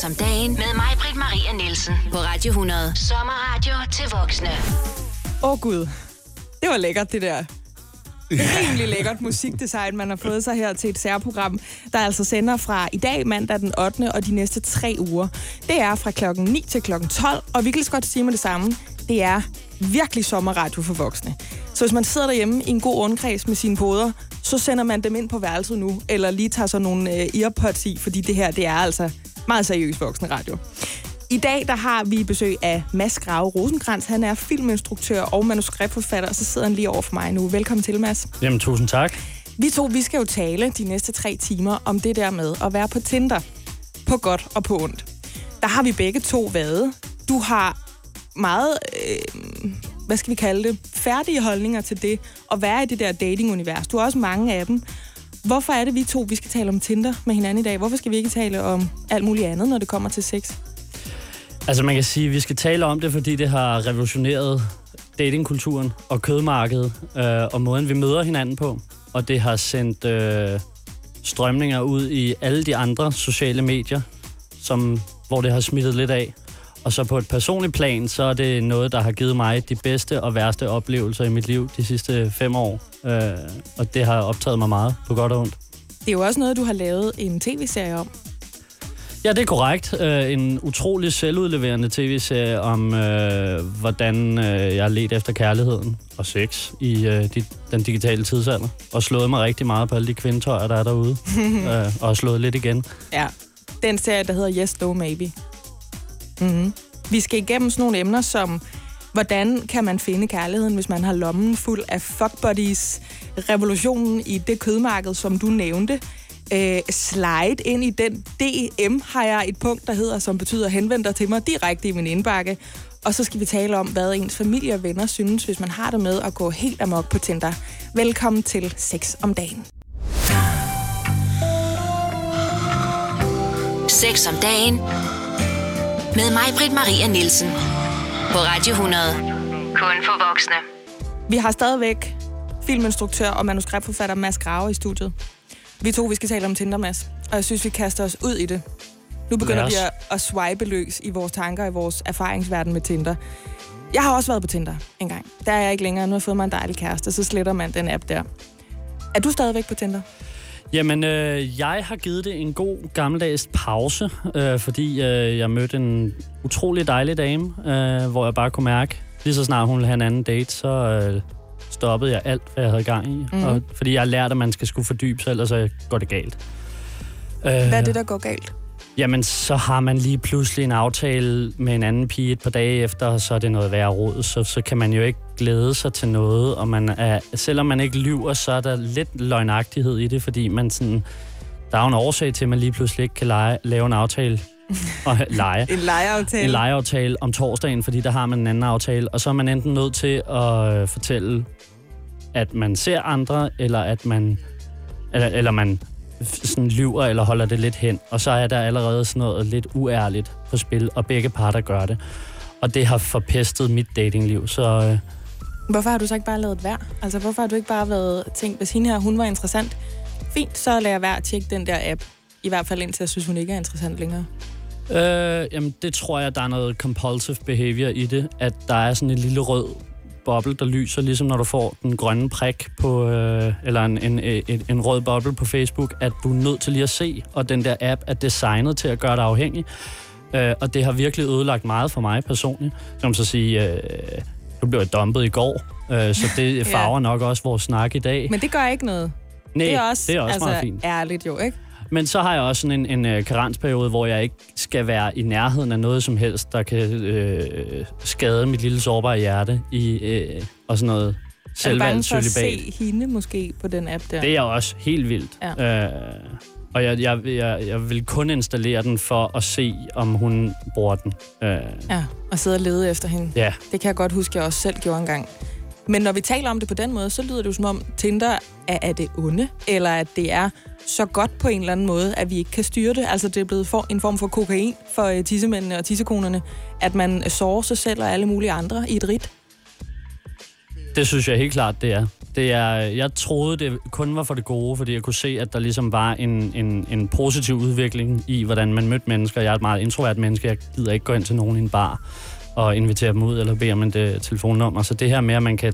sex om dagen med mig, Britt Maria Nielsen. På Radio 100. Sommerradio til voksne. Åh gud, det var lækkert det der. Det er rimelig lækkert musikdesign, man har fået sig her til et særprogram, der altså sender fra i dag, mandag den 8. og de næste 3 uger. Det er fra klokken 9 til klokken 12, og vi kan godt sige med det samme. Det er virkelig sommerradio for voksne. Så hvis man sidder derhjemme i en god rundkreds med sine poder, så sender man dem ind på værelset nu, eller lige tager sig nogle earpods i, fordi det her, det er altså meget seriøs voksenradio. I dag, der har vi besøg af Mads Grave Rosenkrantz. Han er filminstruktør og manuskriptforfatter, og så sidder han lige over for mig nu. Velkommen til, Mads. Jamen, tusind tak. Vi skal jo tale de næste 3 timer om det der med at være på Tinder. På godt og på ondt. Der har vi begge to været. Du har meget, hvad skal vi kalde det, færdige holdninger til det, at være i det der datingunivers. Du har også mange af dem. Hvorfor er det, vi skal tale om Tinder med hinanden i dag? Hvorfor skal vi ikke tale om alt muligt andet, når det kommer til sex? Altså man kan sige, at vi skal tale om det, fordi det har revolutioneret datingkulturen og kødmarkedet og måden, vi møder hinanden på. Og det har sendt strømninger ud i alle de andre sociale medier, hvor det har smittet lidt af. Og så på et personligt plan, så er det noget, der har givet mig de bedste og værste oplevelser i mit liv de sidste 5 år. Og det har optaget mig meget, på godt og ondt. Det er jo også noget, du har lavet en tv-serie om. Ja, det er korrekt. En utrolig selvudleverende tv-serie om, hvordan jeg har ledt efter kærligheden og sex i den digitale tidsalder. Og slået mig rigtig meget på alle de kvindetøjer, der er derude. Og slået lidt igen. Ja, den serie, der hedder Yes, No, Maybe. Mm-hmm. Vi skal igennem sådan nogle emner som, hvordan kan man finde kærligheden, hvis man har lommen fuld af fuckbuddies, revolutionen i det kødmarked, som du nævnte. Slide ind i den DM, har jeg et punkt, der hedder, som betyder henvend dig til mig direkte i min indbakke. Og så skal vi tale om, hvad ens familie og venner synes, hvis man har det med at gå helt amok på Tinder. Velkommen til Sex om dagen. Sex om dagen med mig, Britt Maria Nielsen. På Radio 100. Kun for voksne. Vi har stadigvæk filminstruktør og manuskriptforfatter Mads Grave i studiet. Vi skal tale om Tinder, Mads, og jeg synes, vi kaster os ud i det. Nu begynder vi at swipe løs i vores tanker, i vores erfaringsverden med Tinder. Jeg har også været på Tinder engang. Der er jeg ikke længere. Nu har jeg fået mig en dejlig kæreste, så sletter man den app der. Er du stadigvæk på Tinder? Jamen, jeg har givet det en god gammeldags pause, fordi jeg mødte en utrolig dejlig dame, hvor jeg bare kunne mærke, lige så snart hun ville have en anden date, så stoppede jeg alt, hvad jeg havde gang i. Mm. Og, fordi jeg lærte, at man skulle fordybe sig, ellers så går det galt. Hvad er det, der går galt? Jamen, så har man lige pludselig en aftale med en anden pige et par dage efter, og så er det noget værre råd. Så kan man jo ikke glæde sig til noget, og man er, selvom man ikke lyver, så er der lidt løgnagtighed i det, fordi man sådan, der er en årsag til, at man lige pludselig ikke kan lave en aftale. En legeaftale. En legeaftale om torsdagen, fordi der har man en anden aftale, og så er man enten nødt til at fortælle, at man ser andre, eller at man man sådan lyver eller holder det lidt hen, og så er der allerede sådan noget lidt uærligt på spil, og begge parter gør det, og det har forpestet mit datingliv. Så hvorfor har du så ikke bare lavet værd? Altså hvorfor har du ikke bare tænkt, hvis hende her, hun var interessant, fint, så lader jeg værd tjekke den der app, i hvert fald indtil jeg synes, hun ikke er interessant længere. Jamen, det tror jeg, der er noget compulsive behavior i det, at der er sådan en lille rød boble, der lyser, ligesom når du får den grønne prik på, eller en rød boble på Facebook, at du er nødt til lige at se, og den der app er designet til at gøre dig afhængig. Og det har virkelig ødelagt meget for mig personligt. Så kan man så sige, du blev dumpet i går, så det farver nok også vores snak i dag. Men det gør ikke noget. Nej, det er også altså, meget fint. Ærligt jo, ikke? Men så har jeg også sådan en karensperiode, hvor jeg ikke skal være i nærheden af noget som helst, der kan skade mit lille sårbare hjerte og sådan noget selvvalgt cølibat. Er du bange for at se hende måske på den app der? Det er også helt vildt. Ja. Og jeg vil kun installere den for at se, om hun bruger den. Ja, og sidde og lede efter hende. Ja. Det kan jeg godt huske, jeg også selv gjorde engang. Men når vi taler om det på den måde, så lyder det jo som om Tinder er det onde, eller at det er så godt på en eller anden måde, at vi ikke kan styre det. Altså det er blevet en form for kokain for tissemændene og tissekonerne, at man sårer sig selv og alle mulige andre i et rit. Det synes jeg helt klart, det er. Det er, jeg troede, det kun var for det gode, fordi jeg kunne se, at der ligesom var en positiv udvikling i, hvordan man mødte mennesker. Jeg er et meget introvert menneske. Jeg gider ikke gå ind til nogen i en bar og invitere dem ud, eller bede om et telefonnummer. Så det her med, at man kan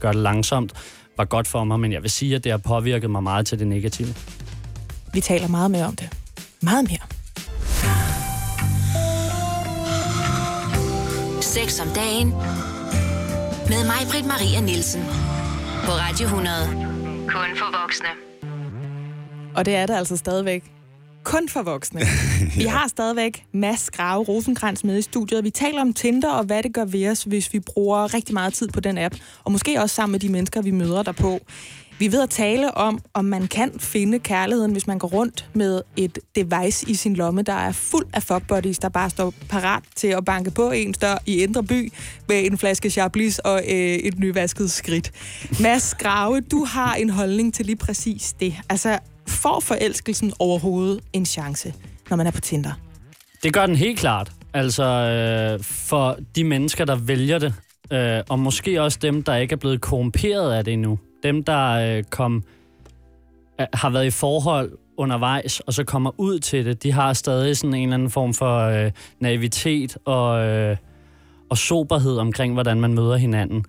gøre det langsomt, var godt for mig, men jeg vil sige, at det har påvirket mig meget til det negative. Vi taler meget mere om det. Meget mere. Sex om dagen med mig, Britt Maria Nielsen. På Radio 100. Kun for voksne. Og det er der altså stadigvæk. Kun for voksne. Vi har stadigvæk Mads Grave Rosenkrantz med i studiet. Vi taler om Tinder og hvad det gør ved os, hvis vi bruger rigtig meget tid på den app. Og måske også sammen med de mennesker, vi møder derpå. Vi er ved at tale om man kan finde kærligheden, hvis man går rundt med et device i sin lomme, der er fuld af fuckbuddies, der bare står parat til at banke på en dør i Indre By med en flaske Chablis og et nyvasket skridt. Mads Grave, du har en holdning til lige præcis det. Altså, får forelskelsen overhovedet en chance, når man er på Tinder? Det gør den helt klart. Altså, for de mennesker, der vælger det, og måske også dem, der ikke er blevet korrumperet af det endnu. Dem, der har været i forhold undervejs, og så kommer ud til det, de har stadig sådan en eller anden form for naivitet og soberhed omkring, hvordan man møder hinanden,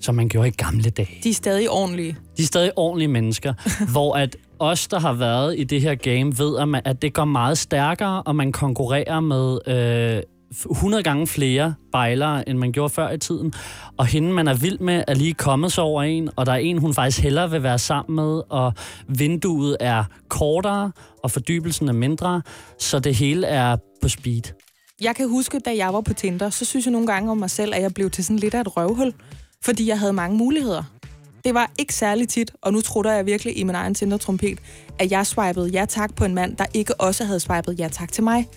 som man gjorde i gamle dage. De er stadig ordentlige. De er stadig ordentlige mennesker, hvor at os, der har været i det her game, ved, at det går meget stærkere, og man konkurrerer med 100 gange flere bejlere, end man gjorde før i tiden. Og hende, man er vild med, er lige kommet sig over en, og der er en, hun faktisk hellere vil være sammen med, og vinduet er kortere, og fordybelsen er mindre, så det hele er på speed. Jeg kan huske, da jeg var på Tinder, så synes jeg nogle gange om mig selv, at jeg blev til sådan lidt af et røvhul, fordi jeg havde mange muligheder. Det var ikke særlig tit, og nu trutter jeg virkelig i min egen Tinder-trompet, at jeg swipede ja tak på en mand, der ikke også havde swipet ja tak til mig.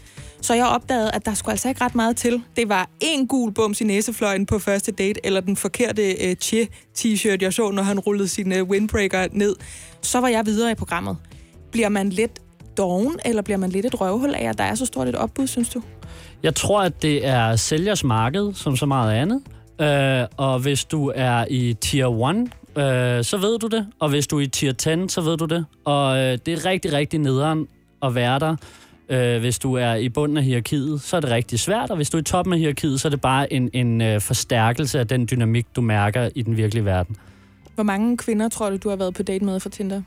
Så jeg opdagede, at der skulle altså ikke ret meget til. Det var en gul bums i næsefløjen på første date, eller den forkerte Che-t-shirt, jeg så, når han rullede sin windbreaker ned. Så var jeg videre i programmet. Bliver man lidt doven, eller bliver man lidt et røvhul af, at der er så stort et opbud, synes du? Jeg tror, at det er sælgers marked, som så meget andet. Og hvis du er i tier 1, så ved du det. Og hvis du er i tier 10, så ved du det. Og det er rigtig, rigtig nederen at være der. Hvis du er i bunden af hierarkiet, så er det rigtig svært, og hvis du er i toppen af hierarkiet, så er det bare en forstærkelse af den dynamik, du mærker i den virkelige verden. Hvor mange kvinder tror du har været på date med fra Tinder?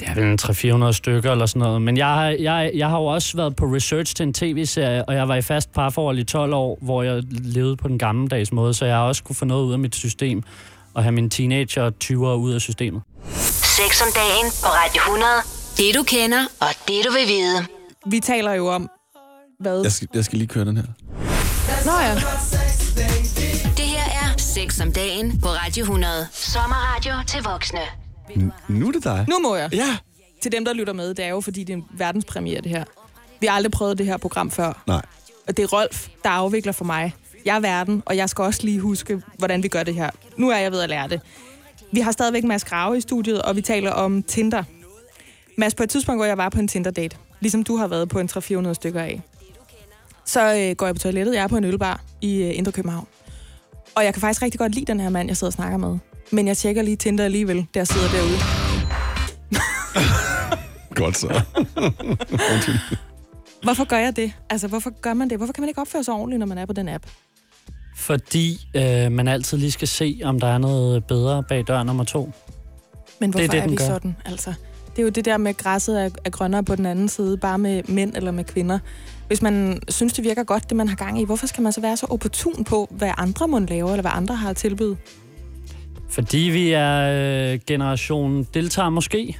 Det er vel 300-400 stykker eller sådan noget, men jeg har jo også været på research til en tv-serie, og jeg var i fast parforhold i 12 år, hvor jeg levede på den gammeldags måde, så jeg også kunne få noget ud af mit system, og have mine teenager og 20'ere ud af systemet. Sex om dagen på Radio 100. Det du kender, og det du vil vide. Vi taler jo om, hvad... Jeg skal lige køre den her. Nå ja. Det her er Sex om dagen på Radio 100. Sommerradio til voksne. Nu er det dig. Nu må jeg. Ja. Til dem, der lytter med, det er jo, fordi det er en verdenspremiere, det her. Vi har aldrig prøvet det her program før. Nej. Og det er Rolf, der afvikler for mig. Jeg er verden, og jeg skal også lige huske, hvordan vi gør det her. Nu er jeg ved at lære det. Vi har stadigvæk Mads Grave i studiet, og vi taler om Tinder. Mads, på et tidspunkt, hvor jeg var på en Tinder-date, ligesom du har været på en 300-400 stykker af. Så går jeg på toilettet, jeg er på en ølbar i Indre København. Og jeg kan faktisk rigtig godt lide den her mand, jeg sidder og snakker med. Men jeg tjekker lige Tinder alligevel, der sidder derude. Godt så. Hvorfor gør jeg det? Altså, hvorfor gør man det? Hvorfor kan man ikke opføre sig ordentligt, når man er på den app? Fordi man altid lige skal se, om der er noget bedre bag dør nummer 2. Men hvorfor det er vi gør sådan, altså? Det er jo det der med græsset er grønnere på den anden side, bare med mænd eller med kvinder. Hvis man synes, det virker godt, det man har gang i, hvorfor skal man så være så opportun på, hvad andre måtte lave, eller hvad andre har at tilbyde? Fordi vi er generationen deltager måske.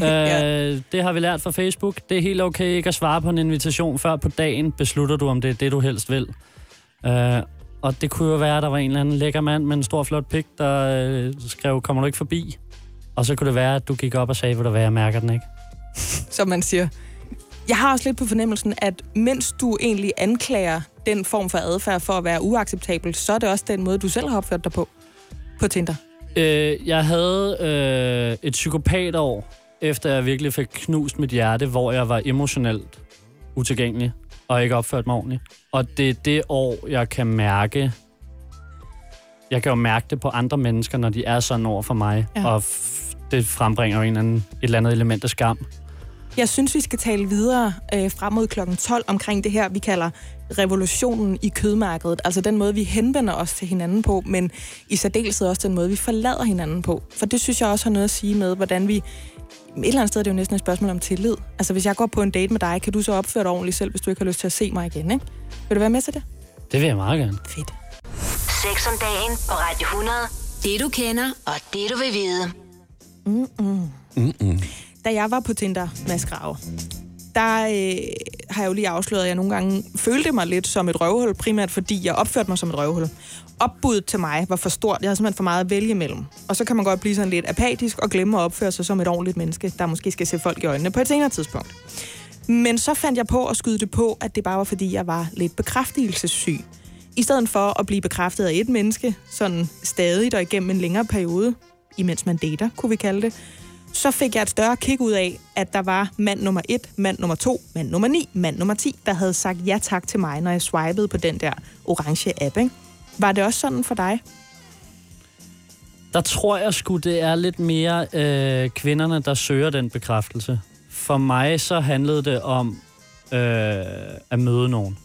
Ja. Det har vi lært fra Facebook. Det er helt okay ikke at svare på en invitation før på dagen. Beslutter du, om det er det, du helst vil. Og det kunne jo være, at der var en eller anden lækker mand med en stor flot pik, der skrev, kommer du ikke forbi? Og så kunne det være, at du gik op og sagde, hvor der var, jeg mærker den ikke. Som man siger. Jeg har også lidt på fornemmelsen, at mens du egentlig anklager den form for adfærd for at være uacceptabel, så er det også den måde, du selv har opført dig på Tinder. Jeg havde et psykopatår, efter jeg virkelig fik knust mit hjerte, hvor jeg var emotionelt utilgængelig og ikke opført mig ordentligt. Og det er det år, jeg kan mærke, Jeg kan jo mærke det på andre mennesker, når de er sådan over for mig, og det frembringer jo et eller andet element af skam. Jeg synes, vi skal tale videre frem mod kl. 12 omkring det her, vi kalder revolutionen i kødmarkedet. Altså den måde, vi henvender os til hinanden på, men i særdeleshed også den måde, vi forlader hinanden på. For det synes jeg også har noget at sige med, hvordan vi... Et eller andet sted er det jo næsten et spørgsmål om tillid. Altså hvis jeg går på en date med dig, kan du så opføre dig ordentligt selv, hvis du ikke har lyst til at se mig igen, ikke? Vil du være med til det? Det vil jeg meget gerne. Fedt. Sex om dagen på Radio 100. Det du kender, og det du vil vide. Da jeg var på Tinder, Mads Grave, der har jeg jo lige afsløret, at jeg nogle gange følte mig lidt som et røvhul, primært fordi jeg opførte mig som et røvhul. Opbuddet til mig var for stort. Jeg havde simpelthen for meget at vælge mellem. Og så kan man godt blive sådan lidt apatisk og glemme at opføre sig som et ordentligt menneske, der måske skal se folk i øjnene på et senere tidspunkt. Men så fandt jeg på at skyde det på, at det bare var fordi, jeg var lidt bekræftelsessyg. I stedet for at blive bekræftet af et menneske, sådan stadig og igennem en længere periode, imens man dater, kunne vi kalde det, så fik jeg et større kick ud af, at der var mand nummer 1, mand nummer 2, mand nummer 9, mand nummer 10, der havde sagt ja tak til mig, når jeg swipede på den der orange app, ikke? Var det også sådan for dig? Der tror jeg sgu, det er lidt mere kvinderne, der søger den bekræftelse. For mig så handlede det om at møde nogen.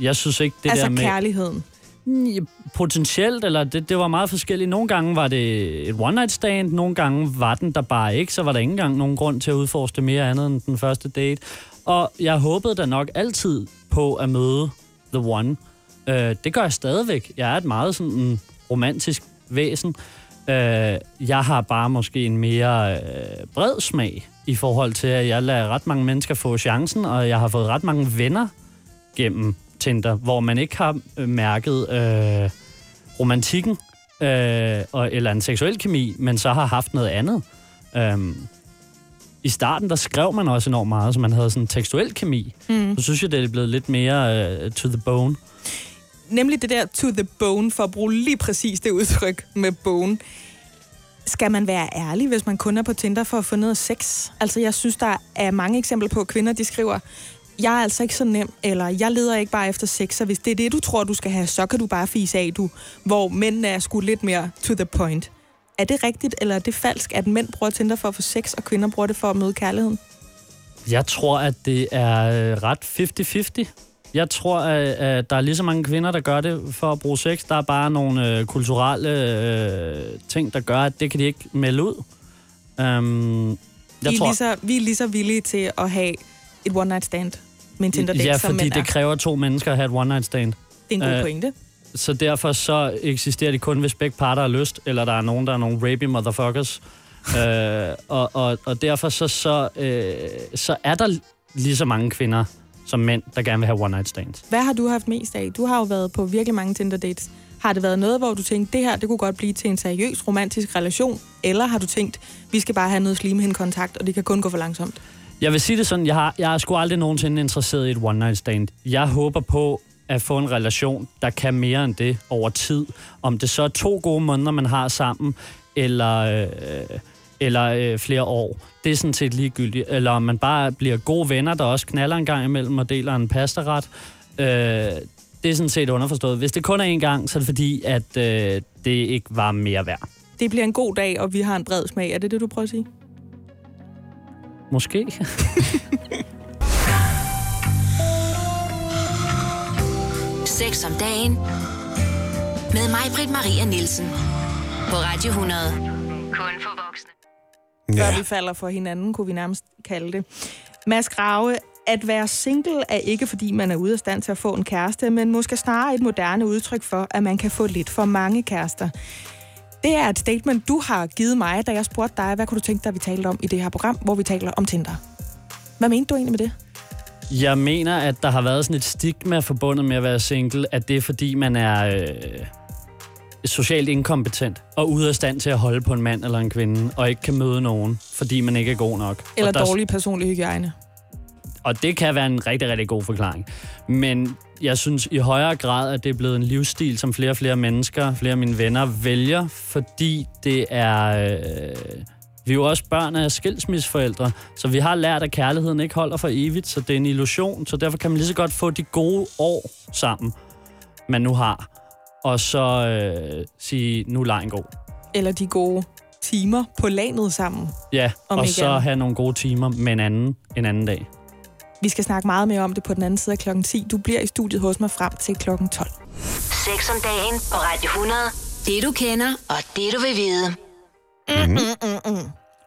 Jeg synes ikke, det altså der med... Altså kærligheden? Potentielt, eller det var meget forskelligt. Nogle gange var det et one-night stand, nogle gange var den der bare ikke, så var der ikke engang nogen grund til at udforske det mere andet end den første date. Og jeg håbede da nok altid på at møde the one. Det gør jeg stadigvæk. Jeg er et meget sådan en romantisk væsen. Jeg har bare måske en mere bred smag i forhold til, at jeg lader ret mange mennesker få chancen, og jeg har fået ret mange venner gennem Tinder, hvor man ikke har mærket romantikken eller en seksuel kemi, men så har haft noget andet. I starten, der skrev man også enormt meget, så man havde sådan en tekstuel kemi. Så synes jeg, det er blevet lidt mere to the bone. Nemlig det der to the bone, for at bruge lige præcis det udtryk med bone. Skal man være ærlig, hvis man kun er på Tinder for at få noget sex? Altså, jeg synes, der er mange eksempler på kvinder, de skriver... Jeg er altså ikke så nem, eller jeg leder ikke bare efter sex, så hvis det er det, du tror, du skal have, så kan du bare fise af, du. Hvor mændene er sgu lidt mere to the point. Er det rigtigt, eller er det falsk, at mænd bruger Tinder for at få sex, og kvinder bruger det for at møde kærligheden? Jeg tror, at det er ret 50-50. Jeg tror, at der er lige så mange kvinder, der gør det for at bruge sex. Der er bare nogle kulturelle ting, der gør, at det kan de ikke melde ud. Vi er lige så villige til at have et one-night stand. Ja, fordi det kræver to mennesker at have et one-night stand. Det er en god pointe. Så derfor så eksisterer det kun, hvis begge parter har lyst, eller der er nogen, der er nogle rapey motherfuckers. og derfor så er der lige så mange kvinder som mænd, der gerne vil have one-night stands. Hvad har du haft mest af? Du har jo været på virkelig mange Tinder-dates. Har det været noget, hvor du tænkte, det her det kunne godt blive til en seriøs romantisk relation? Eller har du tænkt, vi skal bare have noget slimhinde-kontakt, og det kan kun gå for langsomt? Jeg vil sige det sådan, jeg er sgu aldrig nogensinde interesseret i et one-night-stand. Jeg håber på at få en relation, der kan mere end det over tid. Om det så er 2 gode måneder, man har sammen, eller flere år. Det er sådan set ligegyldigt. Eller om man bare bliver gode venner, der også knaller en gang imellem og deler en pastaret. Det er sådan set underforstået. Hvis det kun er en gang, så er det fordi, at det ikke var mere værd. Det bliver en god dag, og vi har en bred smag. Er det det, du prøver at sige? Måske. Sex om dagen med mig, Britt Maria Nielsen på Radio 100. Kun for voksne. Ja. Før vi falder for hinanden, kunne vi nærmest kalde det. Mads Grave, at være single er ikke fordi, man er ude af stand til at få en kæreste, men måske snarere et moderne udtryk for, at man kan få lidt for mange kærester. Det er et statement, du har givet mig, da jeg spurgte dig, hvad kunne du tænke dig, vi talte om i det her program, hvor vi taler om Tinder? Hvad mente du egentlig med det? Jeg mener, at der har været sådan et stigma forbundet med at være single, at det er fordi, man er socialt inkompetent og ude af stand til at holde på en mand eller en kvinde, og ikke kan møde nogen, fordi man ikke er god nok. Eller dårlig personlig hygiejne. Og det kan være en rigtig, rigtig god forklaring. Men jeg synes i højere grad, at det er blevet en livsstil, som flere og flere mennesker, flere af mine venner vælger, fordi det er... vi er jo også børn af skilsmisseforældre, så vi har lært, at kærligheden ikke holder for evigt, så det er en illusion, så derfor kan man lige så godt få de gode år sammen, man nu har. og så sige, nu er lejen god. Eller de gode timer på landet sammen. Ja, og så have nogle gode timer med en anden dag. Vi skal snakke meget mere om det på den anden side af klokken 10. Du bliver i studiet hos mig frem til klokken 12. Sex om dagen på Radio 100. Det du kender, og det du vil vide.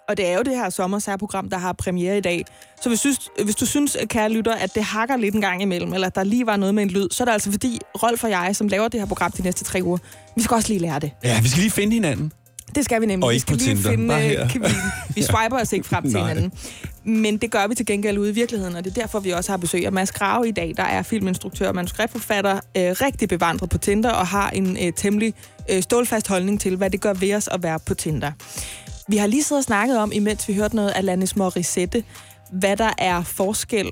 Og det er jo det her sommersærprogram, der har premiere i dag. Så hvis du synes, kære lytter, at det hakker lidt en gang imellem, eller at der lige var noget med en lyd, så er det altså fordi Rolf og jeg, som laver det her program de næste 3 uger, vi skal også lige lære det. Ja, vi skal lige finde hinanden. Det skal vi nemlig. Og ikke vi skal lige Tinder. Vi swiper os ikke frem til hinanden. Men det gør vi til gengæld ude i virkeligheden, og det er derfor, vi også har besøg af Mads Grave i dag, der er filminstruktør og manuskriptforfatter, rigtig bevandret på Tinder og har en temmelig stålfast holdning til, hvad det gør ved os at være på Tinder. Vi har lige siddet og snakket om, imens vi hørte noget af Alanis Morissette, hvad der er forskel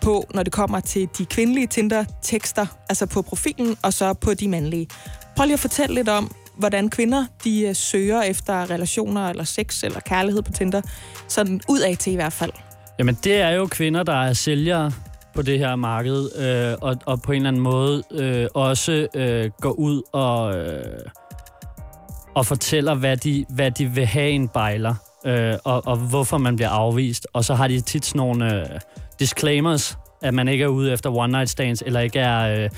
på, når det kommer til de kvindelige Tinder-tekster, altså på profilen, og så på de mandlige. Prøv lige at fortælle lidt om, hvordan kvinder, de søger efter relationer, eller sex, eller kærlighed på Tinder, sådan udad til i hvert fald. Jamen, det er jo kvinder, der er sælgere på det her marked, og på en eller anden måde også går ud og fortæller, hvad de vil have en bejler, og hvorfor man bliver afvist. Og så har de tit sådan nogle disclaimers, at man ikke er ude efter one-night stands, eller ikke er...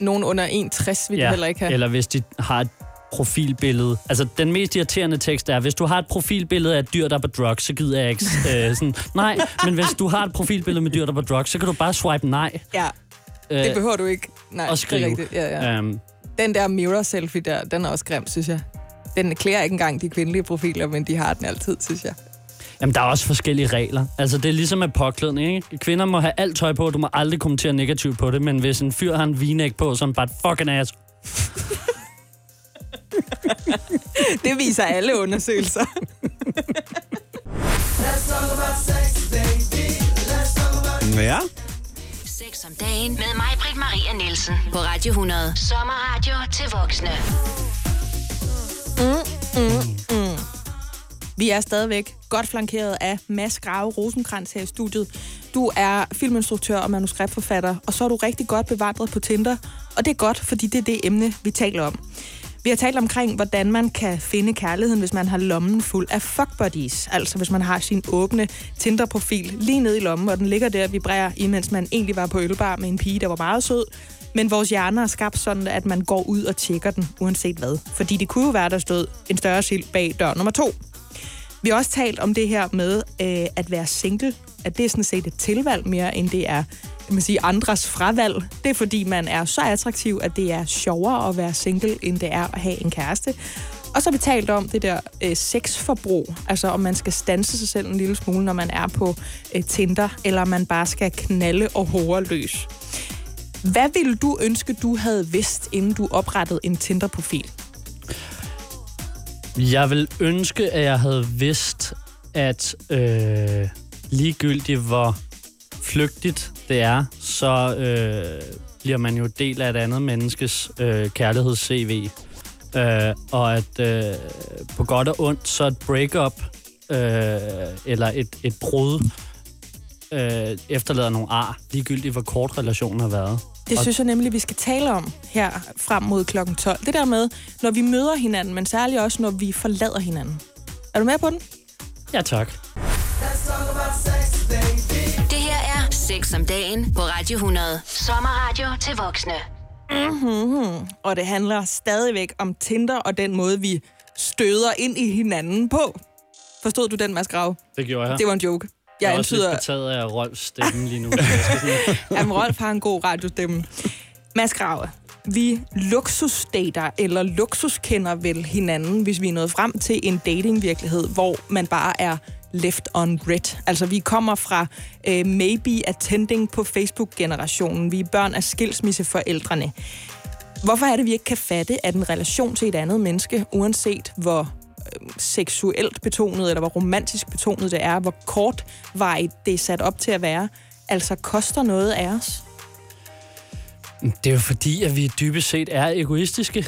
Nogen under 1,60 vil de heller ikke have. Eller hvis de har et profilbillede. Altså, den mest irriterende tekst er, hvis du har et profilbillede af et dyr, der er på drugs, så gider jeg ikke sådan... Nej, men hvis du har et profilbillede med dyr, der er på drugs, så kan du bare swipe nej. Ja, det behøver du ikke. Nej, og skrive. Det er rigtigt. Ja. Den der mirror-selfie der, den er også grim, synes jeg. Den klæder ikke engang de kvindelige profiler, men de har den altid, synes jeg. Jamen, der er også forskellige regler. Altså, det er ligesom med påklædning, ikke? Kvinder må have alt tøj på, du må aldrig kommentere negativt på det, men hvis en fyr har en v-neck på, så er han bare fucking ass. Det viser alle undersøgelser. Ja. Sex om dagen med mig, Britt Maria Nielsen. På Radio 100. Sommerradio til voksne. Vi er stadigvæk godt flankeret af Mads Grave Rosenkrantz her i studiet. Du er filminstruktør og manuskriptforfatter, og så er du rigtig godt bevandret på Tinder. Og det er godt, fordi det er det emne, vi taler om. Vi har talt omkring, hvordan man kan finde kærligheden, hvis man har lommen fuld af fuckbuddies. Altså hvis man har sin åbne Tinder-profil lige nede i lommen, og den ligger der og vibrerer, imens man egentlig var på ølbar med en pige, der var meget sød. Men vores hjerner er skabt sådan, at man går ud og tjekker den, uanset hvad. Fordi det kunne jo være, der stod en større skilt bag dør nummer 2. Vi har også talt om det her med at være single, at det er sådan set et tilvalg mere, end det er andres fravalg. Det er fordi, man er så attraktiv, at det er sjovere at være single, end det er at have en kæreste. Og så har vi talt om det der sexforbrug, altså om man skal standse sig selv en lille smule, når man er på Tinder, eller om man bare skal knalde og hore løs. Hvad ville du ønske, du havde vidst, inden du oprettede en Tinder-profil? Jeg vil ønske, at jeg havde vidst, at ligegyldigt hvor flygtigt det er, så bliver man jo del af et andet menneskes kærligheds-CV. Og at på godt og ondt, så et break-up eller et brud efterlader nogle ar, ligegyldigt hvor kort relationen har været. Det synes jeg nemlig, vi skal tale om her frem mod klokken 12. Det der med, når vi møder hinanden, men særligt også, når vi forlader hinanden. Er du med på den? Ja, tak. Det her er Sex om dagen på Radio 100. Sommerradio til voksne. Og det handler stadigvæk om Tinder og den måde, vi støder ind i hinanden på. Forstod du den, Mads Grave? Det gjorde jeg. Det var en joke. Jeg er også lidt betaget af Rolfs stemme lige nu. Jamen, Rolf har en god radiostemme. Mads Grave, vi luksusdater eller luksuskender vel hinanden, hvis vi er nået frem til en datingvirkelighed, hvor man bare er left on red. Altså, vi kommer fra maybe attending på Facebook-generationen. Vi er børn af skilsmisseforældrene. Hvorfor er det, vi ikke kan fatte, at en relation til et andet menneske, uanset hvor seksuelt betonet, eller hvor romantisk betonet det er, hvor kortvarigt det er sat op til at være, altså koster noget af os? Det er jo fordi, at vi dybest set er egoistiske,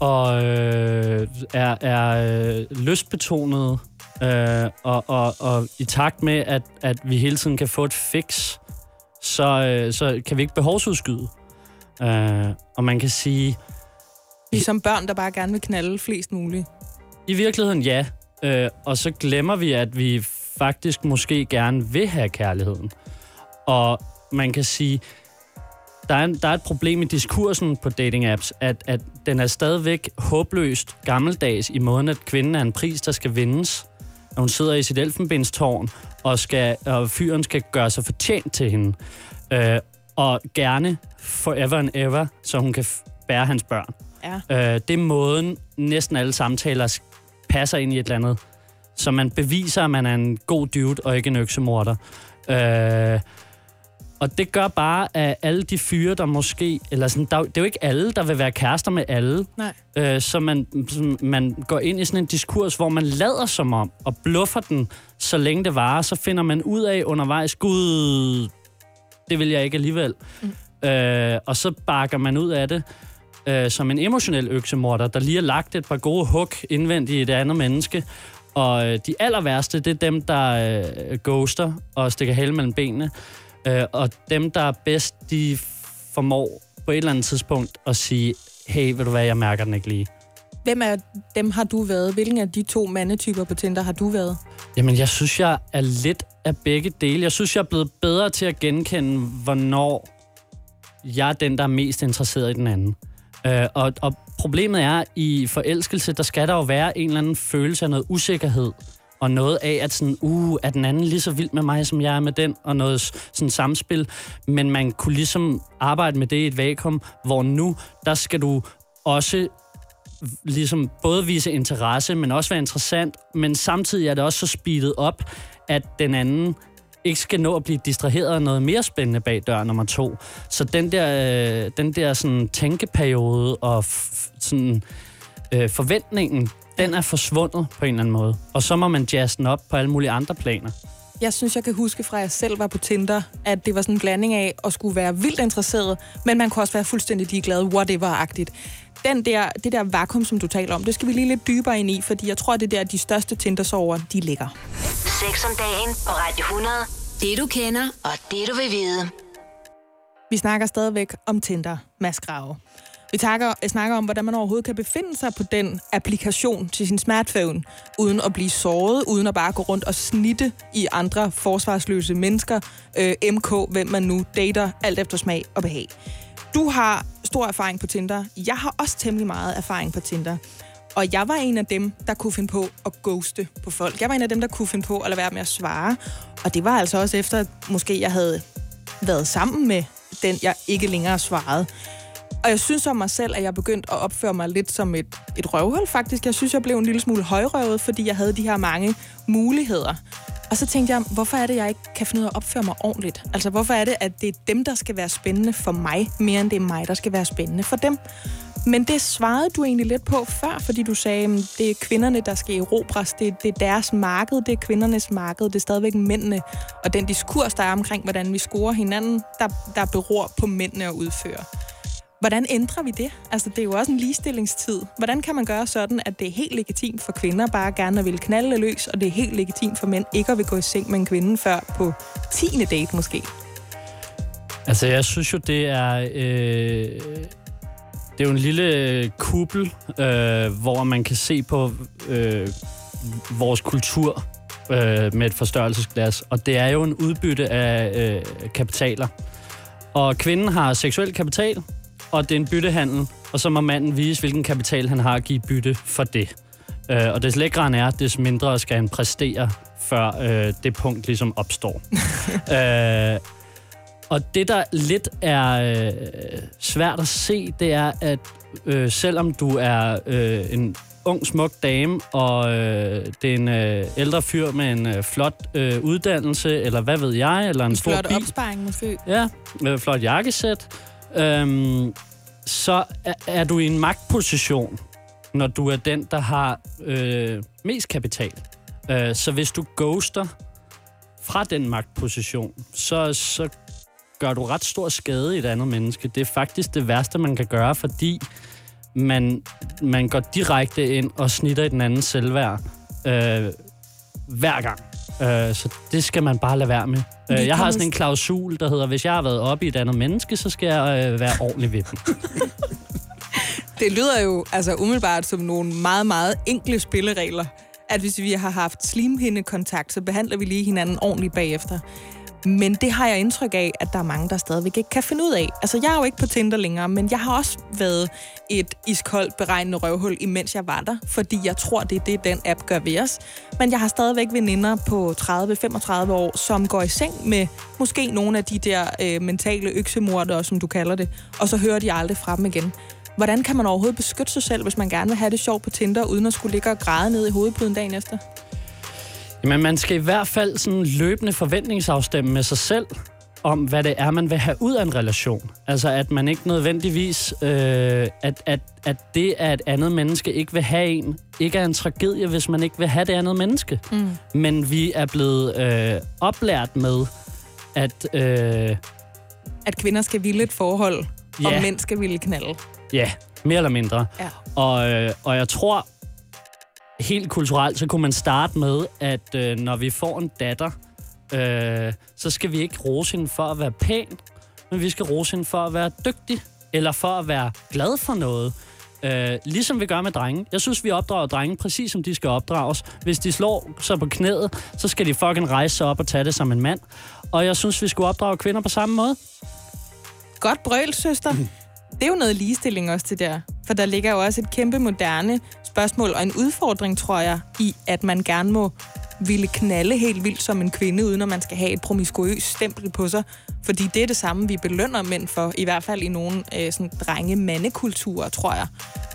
og er lystbetonede, og i takt med, at vi hele tiden kan få et fix, så kan vi ikke behovsudskyde. Og man kan sige, Vi er som børn, der bare gerne vil knalde flest muligt. I virkeligheden ja. Og så glemmer vi, at vi faktisk måske gerne vil have kærligheden. Og man kan sige, der er et problem i diskursen på dating-apps, at den er stadigvæk håbløst gammeldags i måden, at kvinden er en pris, der skal vindes. At hun sidder i sit elfenbenstårn, og fyren skal gøre sig fortjent til hende. Og gerne forever and ever, så hun kan bære hans børn. Ja. Det er måden, næsten alle samtaler passer ind i et eller andet. Så man beviser, at man er en god dude og ikke en øksemorder. Og det gør bare, at alle de fyre, der måske... Eller sådan, det er jo ikke alle, der vil være kærester med alle. Nej. Så man går ind i sådan en diskurs, hvor man lader som om og bluffer den, så længe det varer. Så finder man ud af undervejs, gud, det vil jeg ikke alligevel. Mm. Og så bakker man ud af det som en emotionel øksemorder, der lige har lagt et par gode hug indvendigt i et andet menneske. Og de aller værste, det er dem, der ghoster og stikker hælde mellem benene. Og dem, der er bedst, de formår på et eller andet tidspunkt at sige, hey, ved du hvad, jeg mærker den ikke lige. Hvem af dem har du været? Hvilken af de to mandetyper på Tinder har du været? Jamen, jeg synes, jeg er lidt af begge dele. Jeg synes, jeg er blevet bedre til at genkende, hvornår jeg er den, der er mest interesseret i den anden. Og problemet er, i forelskelse, der skal der jo være en eller anden følelse af noget usikkerhed. Og noget af, at sådan, er den anden lige så vild med mig, som jeg er med den, og noget sådan samspil. Men man kunne ligesom arbejde med det i et vakuum, hvor nu, der skal du også ligesom både vise interesse, men også være interessant. Men samtidig er det også så speedet op, at den anden ikke skal nå at blive distraheret af noget mere spændende bag dør nummer 2. Så den der sådan tænkeperiode og forventningen, den er forsvundet på en eller anden måde. Og så må man jazze den op på alle mulige andre planer. Jeg synes, jeg kan huske fra, at jeg selv var på Tinder, at det var sådan en blanding af at skulle være vildt interesseret, men man kunne også være fuldstændig ligeglad, whatever-agtigt. Det der vakuum, som du taler om, det skal vi lige lidt dybere ind i, fordi jeg tror, det der de største Tinder-sorger, de ligger. 6 om dagen på Radio 100. Det du kender, og det du vil vide. Vi snakker stadigvæk om Tinder. Mads Grave. Vi snakker om, hvordan man overhovedet kan befinde sig på den applikation til sin smartphone, uden at blive såret, uden at bare gå rundt og snitte i andre forsvarsløse mennesker, MK, hvem man nu dater, alt efter smag og behag. Du har stor erfaring på Tinder. Jeg har også temmelig meget erfaring på Tinder. Og jeg var en af dem, der kunne finde på at ghoste på folk. Jeg var en af dem, der kunne finde på at lade være med at svare. Og det var altså også efter, at måske jeg havde været sammen med den, jeg ikke længere svarede. Og jeg synes om mig selv, at jeg begyndte at opføre mig lidt som et røvhul, faktisk. Jeg synes, jeg blev en lille smule højrøvet, fordi jeg havde de her mange muligheder. Og så tænkte jeg, hvorfor er det, jeg ikke kan finde ud af at opføre mig ordentligt? Altså, hvorfor er det, at det er dem, der skal være spændende for mig, mere end det er mig, der skal være spændende for dem? Men det svarede du egentlig lidt på før, fordi du sagde, at det er kvinderne, der skal erobres. Det er deres marked, det er kvindernes marked, det er stadigvæk mændene. Og den diskurs, der er omkring, hvordan vi scorer hinanden, der beror på mændene at udføre. Hvordan ændrer vi det? Altså, det er jo også en ligestillingstid. Hvordan kan man gøre sådan, at det er helt legitimt for kvinder bare gerne at ville knalde løs, og det er helt legitimt for mænd ikke at vil gå i seng med en kvinde før på 10. date måske? Altså, jeg synes jo, det er jo en lille kuppel, hvor man kan se på vores kultur med et forstørrelsesglas, og det er jo en udbytte af kapitaler. Og kvinden har seksuel kapital, og det er en byttehandel, og så må manden vise, hvilken kapital han har at give bytte for det. Og des lækre han er, des mindre skal han præstere, før det punkt ligesom opstår. Og det, der lidt er svært at se, det er, at selvom du er en ung, smuk dame, og det er en ældre fyr med en flot uddannelse, eller hvad ved jeg, eller en stor bil. Flot opsparing måske. Ja, flot jakkesæt. Så er du i en magtposition, når du er den, der har mest kapital. Så hvis du ghoster fra den magtposition, så gør du ret stor skade i et andet menneske. Det er faktisk det værste, man kan gøre, fordi man går direkte ind og snitter i den andens selvværd hver gang. Så det skal man bare lade være med. Jeg har sådan en klausul, der hedder, hvis jeg har været oppe i et andet menneske, så skal jeg være ordentlig ved dem. det lyder jo altså umiddelbart som nogle meget, meget enkle spilleregler, at hvis vi har haft slimhindekontakt, så behandler vi lige hinanden ordentligt bagefter. Men det har jeg indtryk af, at der er mange, der stadigvæk ikke kan finde ud af. Altså, jeg er jo ikke på Tinder længere, men jeg har også været et iskoldt beregnende røvhul, imens jeg var der, fordi jeg tror, det er det, den app gør ved os. Men jeg har stadigvæk veninder på 30-35 år, som går i seng med måske nogle af de der mentale øksemordere, som du kalder det, og så hører de aldrig fra dem igen. Hvordan kan man overhovedet beskytte sig selv, hvis man gerne vil have det sjovt på Tinder, uden at skulle ligge og græde ned i hovedpuden dagen efter? Jamen, man skal i hvert fald sådan løbende forventningsafstemme med sig selv om, hvad det er, man vil have ud af en relation. Altså, at man ikke nødvendigvis... at det, at et andet menneske ikke vil have en, ikke er en tragedie, hvis man ikke vil have det andet menneske. Mm. Men vi er blevet oplært med, at... at kvinder skal ville et forhold, og mænd skal ville knalde. Ja, mere eller mindre. Ja. Og jeg tror... Helt kulturelt, så kunne man starte med, at når vi får en datter, så skal vi ikke rose hende for at være pæn, men vi skal rose hende for at være dygtig, eller for at være glad for noget. Ligesom vi gør med drenge. Jeg synes, vi opdrager drenge præcis, som de skal opdrages. Hvis de slår sig på knæet, så skal de fucking rejse sig op og tage det som en mand. Og jeg synes, vi skulle opdrage kvinder på samme måde. Godt brøl, søster. Det er jo noget ligestilling også til der. For der ligger jo også et kæmpe moderne spørgsmål og en udfordring, tror jeg, i at man gerne må ville knalde helt vildt som en kvinde, uden at man skal have et promiskuøst stempel på sig. Fordi det er det samme, vi belønner mænd for, i hvert fald i nogle sådan drenge-mandekulturer, tror jeg.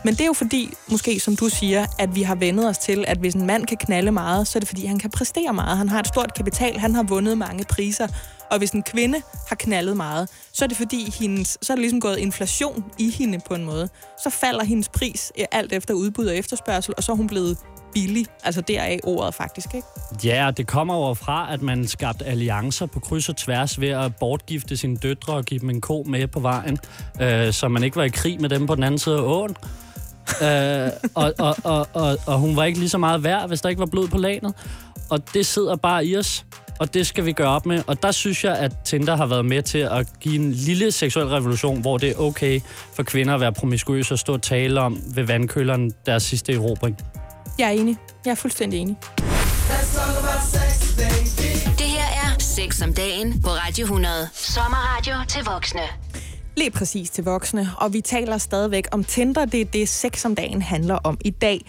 Men det er jo fordi, måske som du siger, at vi har vendet os til, at hvis en mand kan knalde meget, så er det fordi, han kan præstere meget. Han har et stort kapital, han har vundet mange priser. Og hvis en kvinde har knaldet meget, så er det fordi, så er det ligesom gået inflation i hende på en måde. Så falder hendes pris alt efter udbud og efterspørgsel, og så er hun blevet billig. Altså deraf ordet faktisk, ikke? Ja, det kommer over fra, at man skabte alliancer på kryds og tværs ved at bortgifte sine døtre og give dem en ko med på vejen, så man ikke var i krig med dem på den anden side af åen. Og hun var ikke lige så meget værd, hvis der ikke var blod på lagenet. Og det sidder bare i os, og det skal vi gøre op med. Og der synes jeg, at Tinder har været med til at give en lille seksuel revolution, hvor det er okay for kvinder at være promiskuøse og stå og tale om ved vandkøleren deres sidste erobring. Jeg er enig. Jeg er fuldstændig enig. Det her er Sex om dagen på Radio 100. Sommerradio til voksne. Lige præcis til voksne, og vi taler stadigvæk om Tinder. Det er det, Sex om dagen handler om i dag.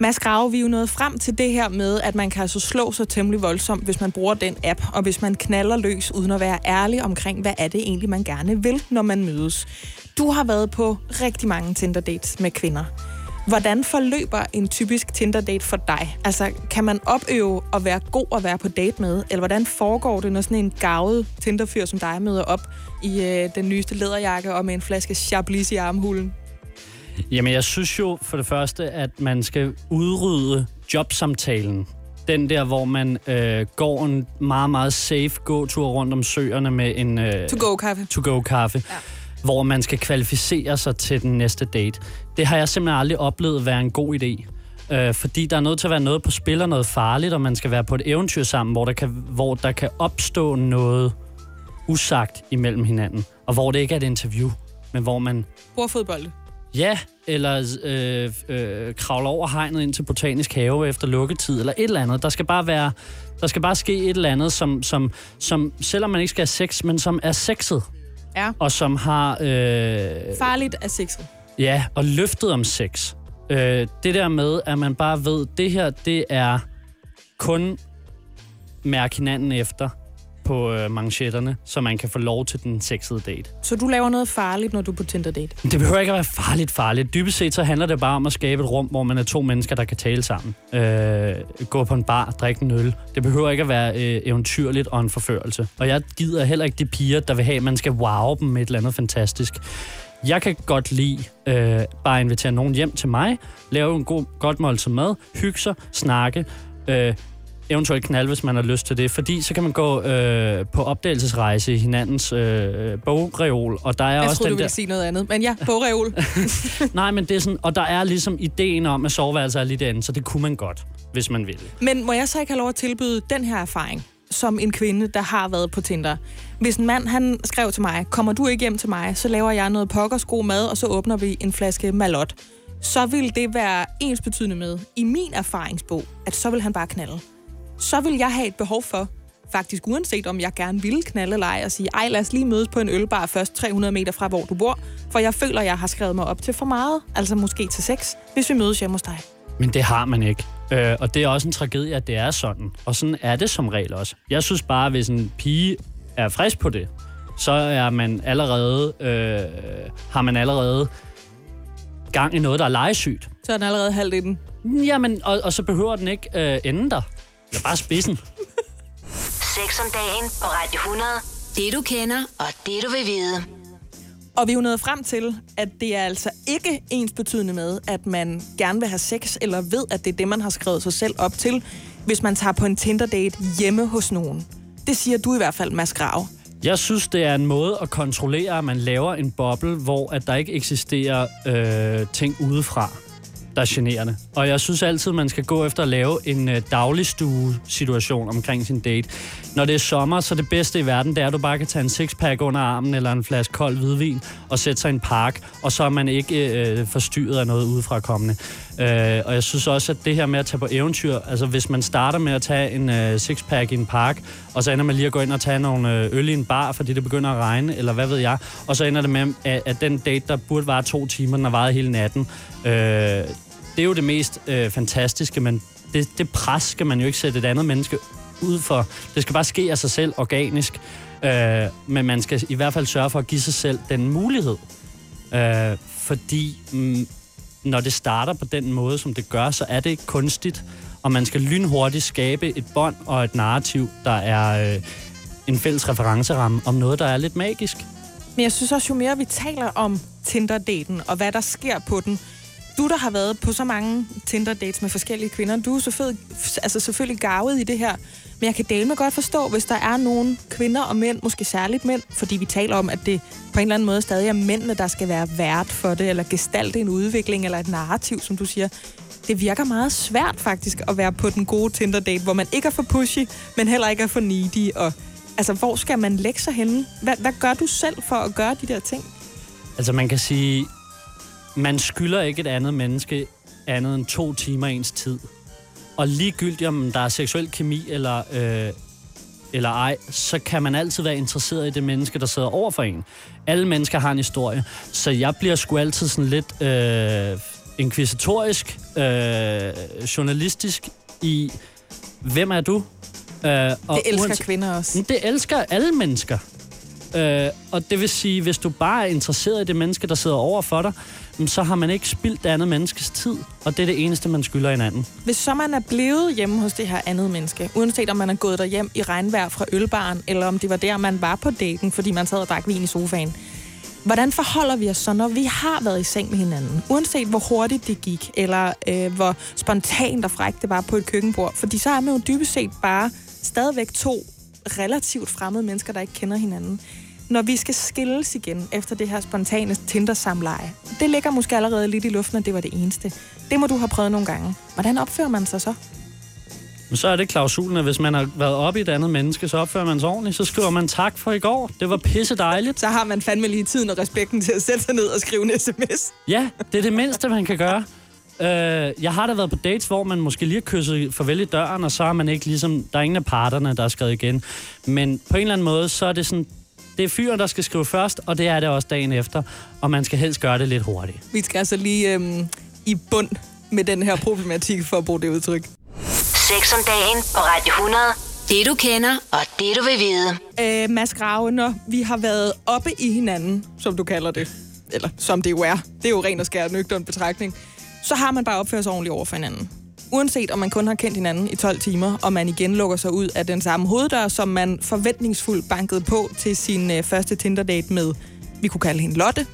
Mads Grave, vi er jo nået frem til det her med, at man kan altså slå sig temmelig voldsomt, hvis man bruger den app, og hvis man knaller løs, uden at være ærlig omkring, hvad er det egentlig, man gerne vil, når man mødes. Du har været på rigtig mange Tinder-dates med kvinder. Hvordan forløber en typisk Tinder-date for dig? Altså, kan man opøve at være god at være på date med? Eller hvordan foregår det, når sådan en gavet Tinder-fyr som dig møder op i den nyeste læderjakke og med en flaske Chablis i armhulen? Jamen, jeg synes jo for det første, at man skal udrydde jobsamtalen. Den der, hvor man går en meget, meget safe gåtur rundt om søerne med en... to-go-kaffe. To-go-kaffe. Ja. Hvor man skal kvalificere sig til den næste date. Det har jeg simpelthen aldrig oplevet være en god idé. Fordi der er nødt til at være noget på spil og noget farligt, og man skal være på et eventyr sammen, hvor der kan opstå noget usagt imellem hinanden. Og hvor det ikke er et interview, men hvor man... Bordfodbold. Ja, eller kravle over hegnet ind til botanisk have efter lukketid, eller et eller andet. Der skal bare ske et eller andet, som selvom man ikke skal have sex, men som er sexet. Ja. Og som har... farligt af sexet. Ja, og løftet om sex. Det der med, at man bare ved, det her, det er kun mærke hinanden efter på manchetterne, så man kan få lov til den sexede date. Så du laver noget farligt, når du er på Tinder-date? Det behøver ikke at være farligt. Dybest set så handler det bare om at skabe et rum, hvor man er to mennesker, der kan tale sammen. Gå på en bar, drikke en øl. Det behøver ikke at være eventyrligt og en forførelse. Og jeg gider heller ikke de piger, der vil have, at man skal wow dem med et eller andet fantastisk. Jeg kan godt lide bare invitere nogen hjem til mig, lave en godt måltid mad, hygge sig, snakke, eventuelt knald, hvis man har lyst til det, fordi så kan man gå på opdagelsesrejse i hinandens bogreol, og der er jeg også tror, den der... Jeg troede, du ville sige noget andet, men ja, bogreol. Nej, men det er sådan, og der er ligesom ideen om, at soveværelser er lige derinde, så det kunne man godt, hvis man ville. Men må jeg så ikke have lov at tilbyde den her erfaring? som en kvinde, der har været på Tinder. Hvis en mand, han skrev til mig, kommer du ikke hjem til mig, så laver jeg noget pokkers god mad, og så åbner vi en flaske malot. Så vil det være ensbetydende med, i min erfaringsbog, at så vil han bare knalde. Så vil jeg have et behov for, faktisk uanset om jeg gerne ville knalde eller ej, og sige, ej, lad os lige mødes på en ølbar først 300 meter fra, hvor du bor, for jeg føler, jeg har skrevet mig op til for meget, altså måske til 6, hvis vi mødes hjemme hos dig. Men det har man ikke. Og det er også en tragedie, at det er sådan. Og sådan er det som regel også. Jeg synes bare, hvis en pige er frisk på det, så er man allerede, har man allerede gang i noget, der er legesygt. Så er den allerede halvt i den. Jamen, og så behøver den ikke ende der. Det er bare spidsen. Sex om dagen på Radio 100. Det du kender, og det du vil vide. Og vi er jo nået frem til, at det er altså ikke ensbetydende med, at man gerne vil have sex, eller ved, at det er det, man har skrevet sig selv op til, hvis man tager på en Tinder-date hjemme hos nogen. Det siger du i hvert fald, Mads Grave. Jeg synes, det er en måde at kontrollere, at man laver en boble, hvor at der ikke eksisterer ting udefra, der er generende. Og jeg synes altid, man skal gå efter at lave en dagligstue-situation omkring sin date. Når det er sommer, så det bedste i verden, det er, at du bare kan tage en sixpack under armen eller en flaske kold hvidvin og sætte sig i en park, og så er man ikke forstyrret af noget udefrakommende. Og jeg synes også, at det her med at tage på eventyr, altså hvis man starter med at tage en sixpack i en park, og så ender man lige at gå ind og tage nogle øl i en bar, fordi det begynder at regne, eller hvad ved jeg, og så ender det med, at den date, der burde vare 2 timer, den har varet hele natten, det er jo det mest fantastiske, men det pres skal man jo ikke sætte et andet menneske ud for. Det skal bare ske af sig selv organisk, men man skal i hvert fald sørge for at give sig selv den mulighed. Fordi når det starter på den måde, som det gør, så er det ikke kunstigt, og man skal lynhurtigt skabe et bånd og et narrativ, der er en fælles referenceramme om noget, der er lidt magisk. Men jeg synes også, jo mere vi taler om Tinder-daten og hvad der sker på den, du, der har været på så mange Tinder-dates med forskellige kvinder, du er selvfølgelig garvet i det her, men jeg kan dælme godt forstå, hvis der er nogle kvinder og mænd, måske særligt mænd, fordi vi taler om, at det på en eller anden måde stadig er mændene, der skal være vært for det, eller gestalte en udvikling, eller et narrativ, som du siger. Det virker meget svært faktisk at være på den gode Tinder-date, hvor man ikke er for pushy, men heller ikke er for needy. Og, altså, hvor skal man lægge sig henne? Hvad gør du selv for at gøre de der ting? Altså, man kan sige, man skylder ikke et andet menneske andet end 2 timer ens tid. Og ligegyldigt om der er seksuel kemi eller ej, så kan man altid være interesseret i det menneske, der sidder overfor en. Alle mennesker har en historie, så jeg bliver sgu altid sådan lidt inquisitorisk, journalistisk i, hvem er du? Og det elsker kvinder også. Det elsker alle mennesker. Og det vil sige, hvis du bare er interesseret i det menneske, der sidder over for dig, så har man ikke spildt det andet menneskes tid, og det er det eneste, man skylder hinanden. Hvis så man er blevet hjemme hos det her andet menneske, uanset om man er gået derhjem i regnvejr fra ølbaren, eller om det var der, man var på daten, fordi man sad og drak vin i sofaen, hvordan forholder vi os så, når vi har været i seng med hinanden? Uanset hvor hurtigt det gik, eller hvor spontant og frækt det var på et køkkenbord, fordi så er man jo dybest set bare stadigvæk 2 relativt fremmede mennesker, der ikke kender hinanden. Når vi skal skilles igen efter det her spontane Tinder-samleje, det ligger måske allerede lidt i luften, og det var det eneste. Det må du have prøvet nogle gange. Hvordan opfører man sig så? Så er det klausulen, at hvis man har været oppe i et andet menneske, så opfører man sig ordentligt. Så skriver man tak for i går. Det var pisse dejligt. Så har man fandme lige tiden og respekten til at sætte sig ned og skrive en sms. Ja, det er det mindste, man kan gøre. Jeg har da været på dates, hvor man måske lige har kysset farvel i døren, og så er man ikke ligesom, der er ingen af parterne, der er skrevet igen. Men på en eller anden måde, så er det sådan, det er fyren, der skal skrive først, og det er det også dagen efter. Og man skal helst gøre det lidt hurtigt. Vi skal altså lige i bund med den her problematik, for at bruge det udtryk. Sex om dagen på Radio 100. Det du kender, og det du vil vide. Mads Grave, når vi har været oppe i hinanden, som du kalder det, eller som det jo er, det er jo ren og skær nøgtern betragtning, så har man bare opført sig ordentligt over for hinanden. Uanset om man kun har kendt hinanden i 12 timer, og man igen lukker sig ud af den samme hoveddør, som man forventningsfuldt bankede på til sin første Tinder-date med, vi kunne kalde hende Lotte.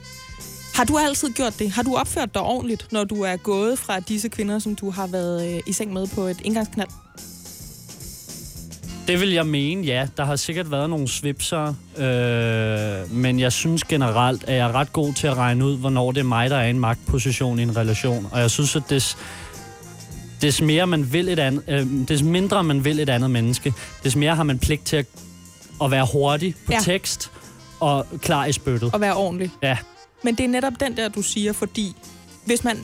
Har du altid gjort det? Har du opført dig ordentligt, når du er gået fra disse kvinder, som du har været i seng med på et indgangsknald? Det vil jeg mene, ja. Der har sikkert været nogle svipser, men jeg synes generelt, at jeg er ret god til at regne ud, hvornår det er mig, der er i en magtposition i en relation. Og jeg synes, at det Des mere man vil et andet, des mindre man vil et andet menneske, des mere har man pligt til at være hurtig på tekst og klar i spyttet. Og være ordentlig. Ja. Men det er netop den der, du siger, fordi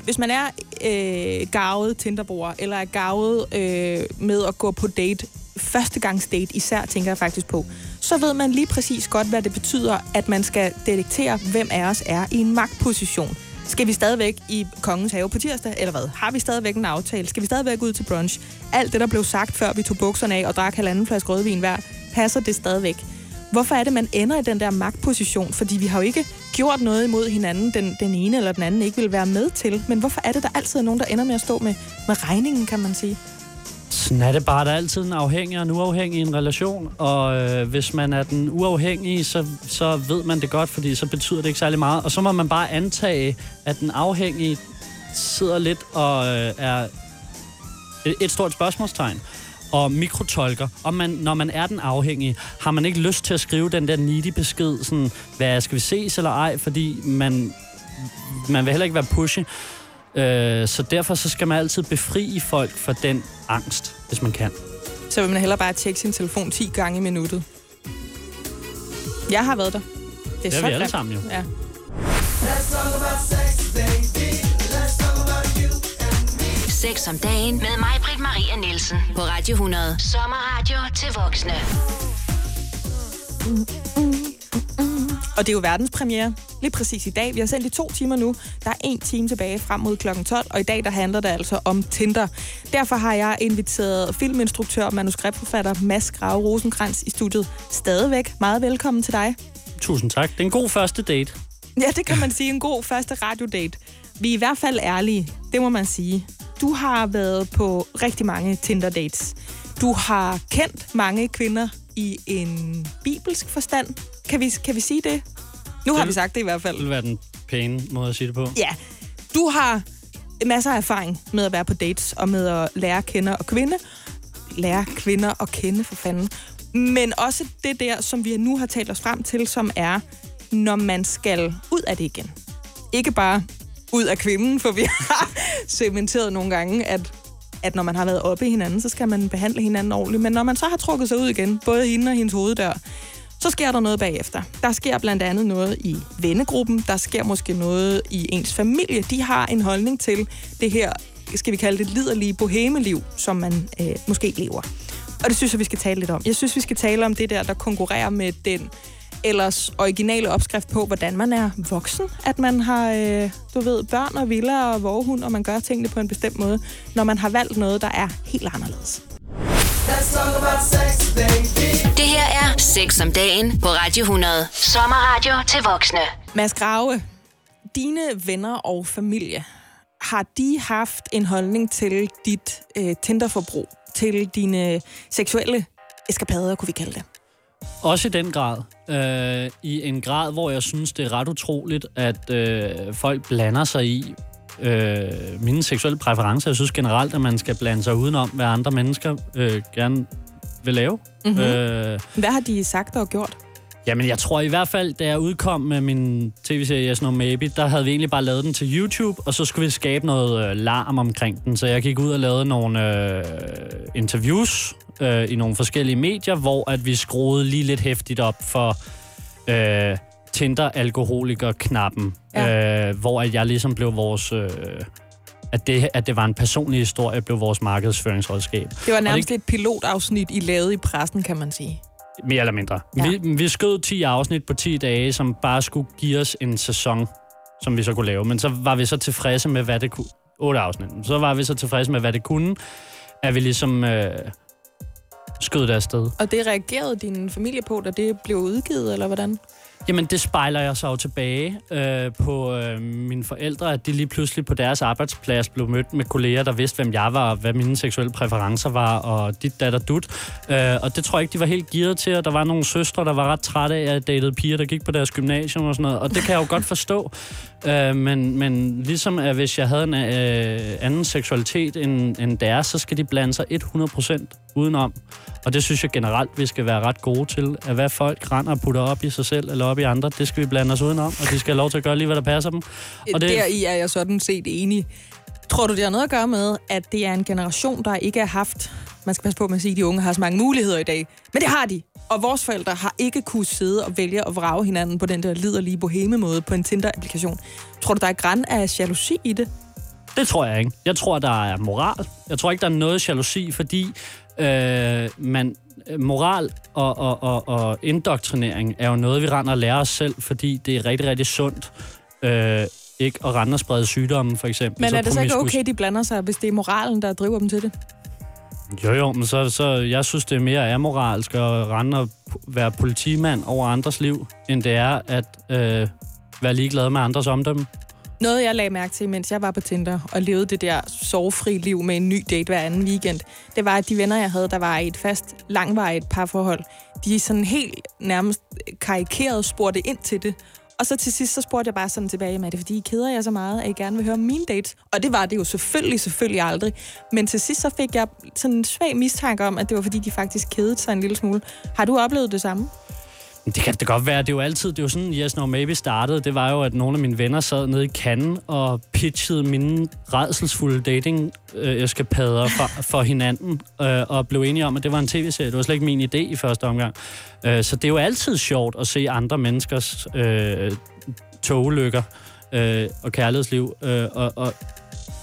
hvis man er garvet Tinderbruger, eller er garvet med at gå på date, førstegangsdate især, tænker jeg faktisk på, så ved man lige præcis godt, hvad det betyder, at man skal detektere, hvem af os er i en magtposition. Skal vi stadigvæk i Kongens Have på tirsdag, eller hvad? Har vi stadigvæk en aftale? Skal vi stadigvæk ud til brunch? Alt det, der blev sagt, før vi tog bukserne af og drak halvanden flaske rødvin hver, passer det stadigvæk? Hvorfor er det, man ender i den der magtposition? Fordi vi har jo ikke gjort noget imod hinanden, den ene eller den anden ikke vil være med til. Men hvorfor er det, der altid er nogen, der ender med at stå med regningen, kan man sige? Sådan er det bare. Der er altid en afhængig og en uafhængig i en relation. Og hvis man er den uafhængige, så ved man det godt, fordi så betyder det ikke særlig meget. Og så må man bare antage, at den afhængige sidder lidt og er et stort spørgsmålstegn. Og mikrotolker. Og når man er den afhængige, har man ikke lyst til at skrive den der needy besked, sådan, hvad skal vi ses eller ej, fordi man vil heller ikke være pushy. Så derfor så skal man altid befri folk fra den angst, hvis man kan. Så vil man hellere bare tjekke sin telefon 10 gange i minuttet. Jeg har været der. Det er vi alle sammen jo. Ja. Sex om dagen med mig, Britt Maria Nielsen, på Radio 100. Sommerradio til voksne. Og det er jo verdenspremiere. Lige præcis i dag. Vi har sendt i 2 timer nu. Der er 1 time tilbage frem mod kl. 12, og i dag der handler det altså om Tinder. Derfor har jeg inviteret filminstruktør og manuskriptforfatter Mads Grave Rosenkrantz i studiet stadigvæk. Meget velkommen til dig. Tusind tak. Det er en god første date. Ja, det kan man sige. En god første radiodate. Vi er i hvert fald ærlige. Det må man sige. Du har været på rigtig mange Tinder-dates. Du har kendt mange kvinder i en bibelsk forstand. Kan vi sige det? Nu har vi sagt det i hvert fald. Det vil være den pæne måde at sige det på. Ja. Du har masser af erfaring med at være på dates, og med at lære kvinder og kvinde. Lære kvinder og kende, for fanden. Men også det der, som vi nu har talt os frem til, som er, når man skal ud af det igen. Ikke bare ud af kvinden, for vi har cementeret nogle gange, at når man har været oppe i hinanden, så skal man behandle hinanden ordentligt. Men når man så har trukket sig ud igen, både hende og hendes hoveddør, så sker der noget bagefter. Der sker blandt andet noget i vennegruppen, der sker måske noget i ens familie. De har en holdning til det her, skal vi kalde det liderlige bohemeliv, som man måske lever. Og det synes jeg, vi skal tale lidt om. Jeg synes, vi skal tale om det der, der konkurrerer med den ellers originale opskrift på, hvordan man er voksen. At man har, børn og villa og vovehund, og man gør tingene på en bestemt måde, når man har valgt noget, der er helt anderledes. Det her er Sex om dagen på Radio 100. Sommerradio til voksne. Mads Grave, dine venner og familie, har de haft en holdning til dit Tinder-forbrug, til dine seksuelle eskapader, kunne vi kalde det? Også i den grad. I en grad, hvor jeg synes, det er ret utroligt, at folk blander sig i mine seksuelle præferencer. Jeg synes generelt, at man skal blande sig udenom, hvad andre mennesker gerne vil lave. Mm-hmm. Hvad har de sagt og gjort? Jamen, jeg tror i hvert fald, da jeg udkom med min tv-serie Yes, No, Maybe, der havde vi egentlig bare lavet den til YouTube, og så skulle vi skabe noget larm omkring den. Så jeg gik ud og lavede nogle interviews i nogle forskellige medier, hvor at vi skruede lige lidt hæftigt op for Tinder-alkoholiker-knappen, ja. Hvor at jeg ligesom blev vores... At det var en personlig historie, blev vores markedsføringsredskab. Det var nærmest et pilotafsnit, I lavede i pressen, kan man sige. Mere eller mindre. Ja. Vi skød 10 afsnit på 10 dage, som bare skulle give os en sæson, som vi så kunne lave. Men så var vi så tilfredse med, hvad det kunne. 8 afsnit. Så var vi så tilfredse med, hvad det kunne, at vi ligesom skød det afsted. Og det reagerede din familie på, da det blev udgivet, eller hvordan? Jamen, det spejler jeg så jo tilbage på mine forældre, at de lige pludselig på deres arbejdsplads blev mødt med kolleger, der vidste, hvem jeg var, og hvad mine seksuelle præferencer var, og dit, dat og dut. Og det tror jeg ikke, de var helt gearet til, og der var nogle søstre, der var ret trætte af, at jeg datede piger, der gik på deres gymnasium og sådan noget. Og det kan jeg jo godt forstå. Men ligesom, at hvis jeg havde en anden seksualitet end deres, så skal de blande sig 100% udenom. Og det synes jeg generelt, vi skal være ret gode til, at hvad folk render og putter op i sig selv eller op i andre, det skal vi blande os udenom, og de skal have lov til at gøre lige, hvad der passer dem. Og det... Deri er jeg sådan set enig. Tror du, det har noget at gøre med, at det er en generation, der ikke har haft... Man skal passe på med at sige, at de unge har så mange muligheder i dag. Men det har de. Og vores forældre har ikke kunnet sidde og vælge at vrage hinanden på den der liderlige boheme-måde på en Tinder-applikation. Tror du, der er gran af jalousi i det? Det tror jeg ikke. Jeg tror, der er moral. Jeg tror ikke, der er noget jalousi, fordi moral og indoktrinering er jo noget, vi render og lærer os selv, fordi det er rigtig, rigtig sundt. Ikke at rende og sprede sygdomme, for eksempel. Men er det så ikke okay, de blander sig, hvis det er moralen, der driver dem til det? Jo, men så jeg synes, det er mere amoralsk at rende og være politimand over andres liv, end det er at være ligeglad med andres omdømme. Noget, jeg lagde mærke til, mens jeg var på Tinder og levede det der sorgfri liv med en ny date hver anden weekend, det var, at de venner, jeg havde, der var i et fast, langvarigt parforhold, de sådan helt nærmest karikeret spurgte ind til det. Og så til sidst, så spurgte jeg bare sådan tilbage, er det fordi I keder jer så meget, at I gerne vil høre om mine dates? Og det var det jo selvfølgelig aldrig. Men til sidst, så fik jeg sådan en svag mistanke om, at det var fordi, de faktisk kedede sig en lille smule. Har du oplevet det samme? Det kan det godt være. Det er jo altid, det er jo sådan, Yes, No, Maybe startede. Det var jo, at nogle af mine venner sad nede i kanden og pitchede mine rædselsfulde dating-eskapader for hinanden, og blev enige om, at det var en tv-serie. Det var slet ikke min idé i første omgang. Så det er jo altid sjovt at se andre menneskers togulykker og kærlighedsliv.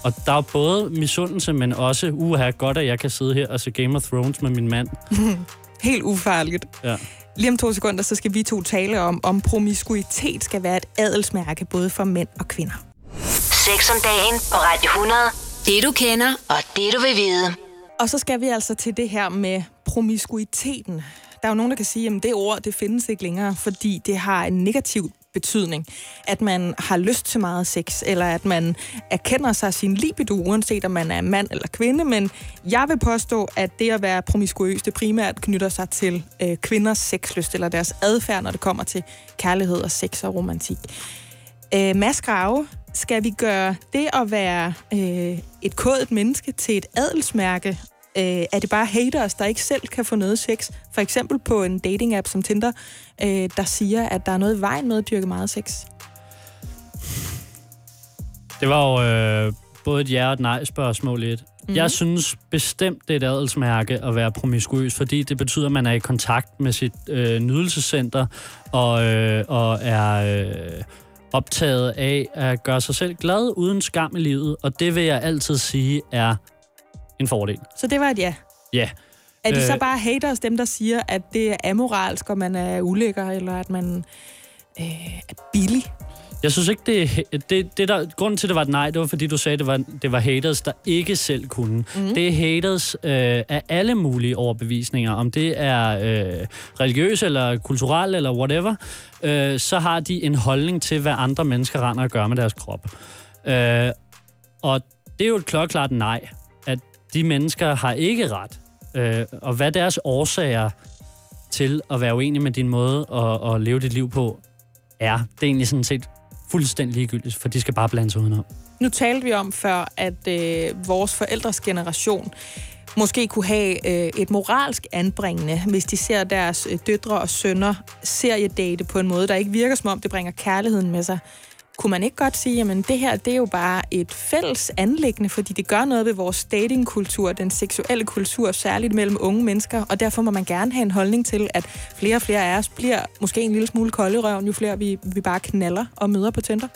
Og der er både misundelse, men også, godt at jeg kan sidde her og se Game of Thrones med min mand. Helt ufarligt. Ja. Lige om 2 sekunder, så skal vi 2 tale om promiskuitet skal være et adelsmærke, både for mænd og kvinder. Sex om dagen på Radio 100. Det du kender, og det du vil vide. Og så skal vi altså til det her med promiskuiteten. Der er jo nogen, der kan sige, at det ord, det findes ikke længere, fordi det har en negativ betydning. At man har lyst til meget sex, eller at man erkender sig sin libido, uanset om man er mand eller kvinde, men jeg vil påstå, at det at være promiskuøs, det primært knytter sig til kvinders sexlyst, eller deres adfærd, når det kommer til kærlighed og sex og romantik. Mads Grave, skal vi gøre det at være et kodet menneske til et adelsmærke? Er det bare haters, der ikke selv kan få noget sex? For eksempel på en dating-app som Tinder, der siger, at der er noget i vejen med at dyrke meget sex. Det var jo både et ja og et nej-spørgsmål i et. Mm-hmm. Jeg synes bestemt, det er et adelsmærke at være promiskuøs, fordi det betyder, at man er i kontakt med sit nydelsescenter og er... optaget af at gøre sig selv glad uden skam i livet, og det vil jeg altid sige er en fordel. Så det var et ja? Ja. Er de så bare haters, dem der siger, at det er amoralsk, og man er ulækker, eller at man er billig? Jeg synes ikke, grunden til, det var et nej, det var fordi, du sagde, det var haters, der ikke selv kunne. Mm. Det er haters af alle mulige overbevisninger. Om det er religiøs eller kulturel eller whatever, så har de en holdning til, hvad andre mennesker render og gør med deres krop. Og det er jo et klokklart nej, at de mennesker har ikke ret. Og hvad deres årsager til at være uenige med din måde at leve dit liv på er, det er egentlig sådan set fuldstændig ligegyldigt, for de skal bare blande sig udenom. Nu talte vi om før, at vores forældres generation måske kunne have et moralsk anbringende, hvis de ser deres døtre og sønner seriedate på en måde, der ikke virker som om, det bringer kærligheden med sig. Kunne man ikke godt sige, at det her det er jo bare et fælles anliggende, fordi det gør noget ved vores datingkultur, den seksuelle kultur, særligt mellem unge mennesker, og derfor må man gerne have en holdning til, at flere og flere af os bliver måske en lille smule kolde i røven, jo flere vi bare knaller og møder på Tinder?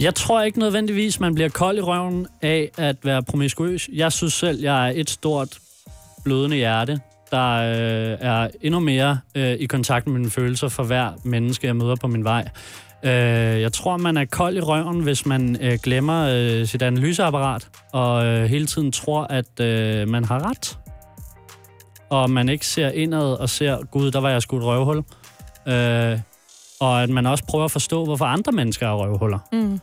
Jeg tror ikke nødvendigvis, man bliver kold i røven af at være promiskuøs. Jeg synes selv, jeg er et stort blødende hjerte, der er endnu mere i kontakt med mine følelser for hver menneske, jeg møder på min vej. Jeg tror, man er kold i røven, hvis man glemmer sit analyseapparat, og hele tiden tror, at man har ret. Og man ikke ser indad og ser, gud, der var jeg sgu et røvhul. Og at man også prøver at forstå, hvorfor andre mennesker er røvhuller. Mm.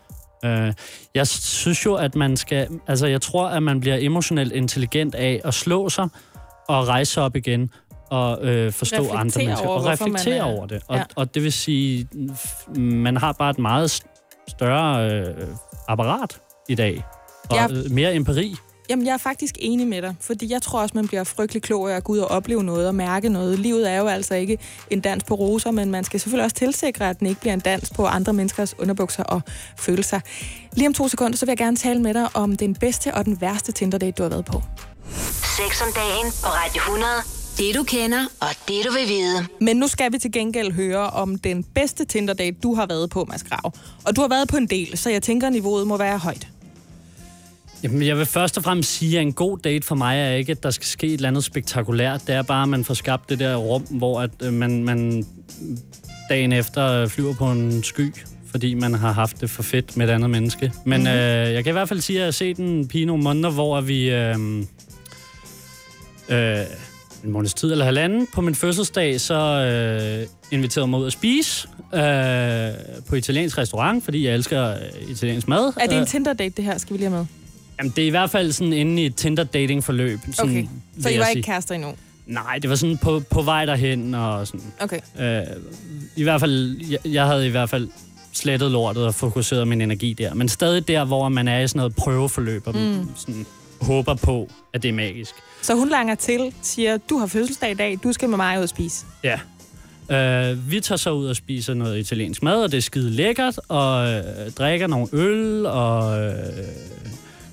Jeg synes jo, at man skal... Altså, jeg tror, at man bliver emotionelt intelligent af at slå sig og rejse sig op igen, og forstå andre mennesker, og reflektere over det. Og det vil sige, man har bare et meget større apparat i dag, og mere empiri Jamen, jeg er faktisk enig med dig, fordi jeg tror også, man bliver frygtelig klog af at gå ud og opleve noget og mærke noget. Livet er jo altså ikke en dans på roser, men man skal selvfølgelig også tilsikre, at den ikke bliver en dans på andre menneskers underbukser og følelser. Lige om 2 sekunder, så vil jeg gerne tale med dig om den bedste og den værste Tinder-date, du har været på. 6 om dagen på Radio 100. Det du kender, og det du vil vide. Men nu skal vi til gengæld høre om den bedste Tinder-date, du har været på, Mads Grave. Og du har været på en del, så jeg tænker, niveauet må være højt. Jamen, jeg vil først og fremmest sige, at en god date for mig er ikke, at der skal ske et eller andet spektakulært. Det er bare, at man får skabt det der rum, hvor at man dagen efter flyver på en sky, fordi man har haft det for fedt med et andet menneske. Men jeg kan i hvert fald sige, at jeg har set en pige nogle måneder, hvor vi en måneds tid eller halvanden på min fødselsdag, så inviterede mig ud at spise på italiensk restaurant, fordi jeg elsker italiensk mad. Er det en Tinder-date, det her? Skal vi lige have med? Jamen, det er i hvert fald sådan inde i et Tinder-dating-forløb. Sådan, okay, så I var ikke kærester endnu? Nej, det var sådan på vej derhen og sådan. Okay. I hvert fald, jeg havde i hvert fald slettet lortet og fokuseret min energi der. Men stadig der, hvor man er i sådan noget prøveforløb og sådan, håber på, at det er magisk. Så hun langer til, siger, du har fødselsdag i dag, du skal med mig ud og spise. Ja. Vi tager så ud og spiser noget italiensk mad, og det er skide lækkert, og drikker nogle øl, og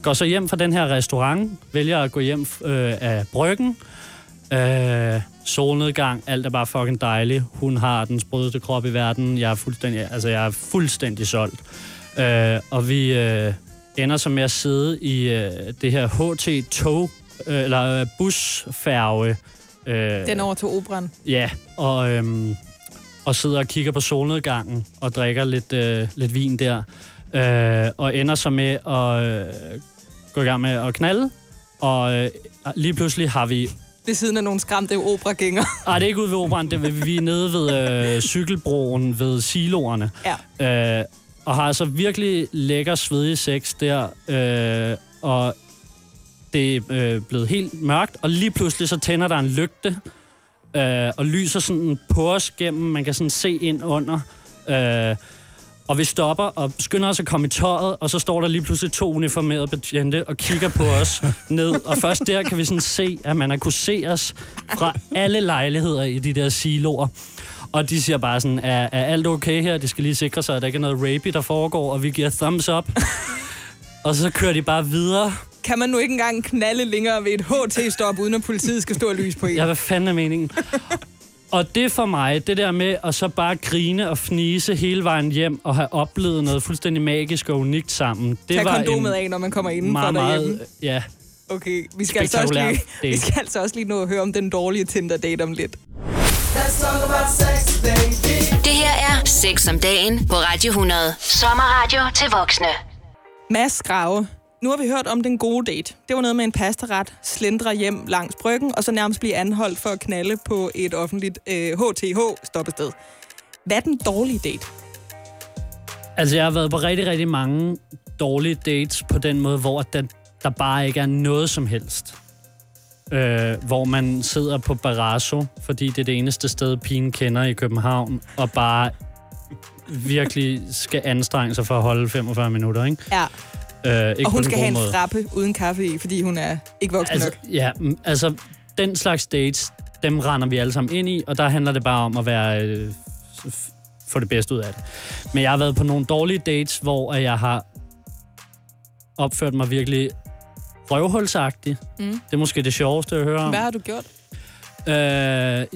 går så hjem fra den her restaurant, vælger at gå hjem af bryggen. Solnedgang, alt er bare fucking dejligt. Hun har den sprødeste krop i verden. Jeg er fuldstændig solgt. Og vi ender så med at sidde i det her HT-tog, eller busfærge. Den over til Operan. Ja, og sidder og kigger på solnedgangen og drikker lidt vin der. Og ender så med at gå i gang med at knalde, og lige pludselig har vi... Ved siden af nogle skræmte operagænger. Nej, det er ikke ude ved operan, vi er nede ved cykelbroen, ved siloerne. Ja. Og har altså virkelig lækker, svedig sex der, og det er blevet helt mørkt, og lige pludselig så tænder der en lygte, og lyser sådan på os gennem, man kan sådan se ind under... Og vi stopper og skynder os at komme i tøjet, og så står der lige pludselig 2 uniformerede betjente og kigger på os ned. Og først der kan vi sådan se, at man har kunnet se os fra alle lejligheder i de der siloer. Og de siger bare sådan, er alt okay her? De skal lige sikre sig, at der ikke er noget rape, der foregår, og vi giver thumbs up. Og så kører de bare videre. Kan man nu ikke engang knalde længere ved et HT-stop, uden at politiet skal stå og lyse på en? Ja, hvad fanden er meningen? Og det for mig, det der med at så bare grine og fnise hele vejen hjem og have oplevet noget fuldstændig magisk og unikt sammen. Det var kondomet af, når man kommer indenfor derhjemme. Ja. Okay, vi skal altså også lige nå at høre om den dårlige Tinder-date om lidt. Det her er Sex om dagen på Radio 100. Sommerradio til voksne. Mads Grave. Nu har vi hørt om den gode date. Det var noget med en pastaret, slendre hjem langs bryggen, og så nærmest blive anholdt for at knalde på et offentligt HTH-stoppested. Hvad er den dårlige date? Altså, jeg har været på rigtig, rigtig mange dårlige dates på den måde, hvor der bare ikke er noget som helst. Hvor man sidder på Barrasso, fordi det er det eneste sted, pigen kender i København, og bare virkelig skal anstrenge sig for at holde 45 minutter, ikke? Ja. Og hun skal have en frappe uden kaffe i, fordi hun er ikke voksen nok. Ja, altså den slags dates, dem render vi alle sammen ind i, og der handler det bare om at være få det bedste ud af det. Men jeg har været på nogle dårlige dates, hvor jeg har opført mig virkelig røvhulsagtigt. Mm. Det er måske det sjoveste at høre om. Hvad har du gjort?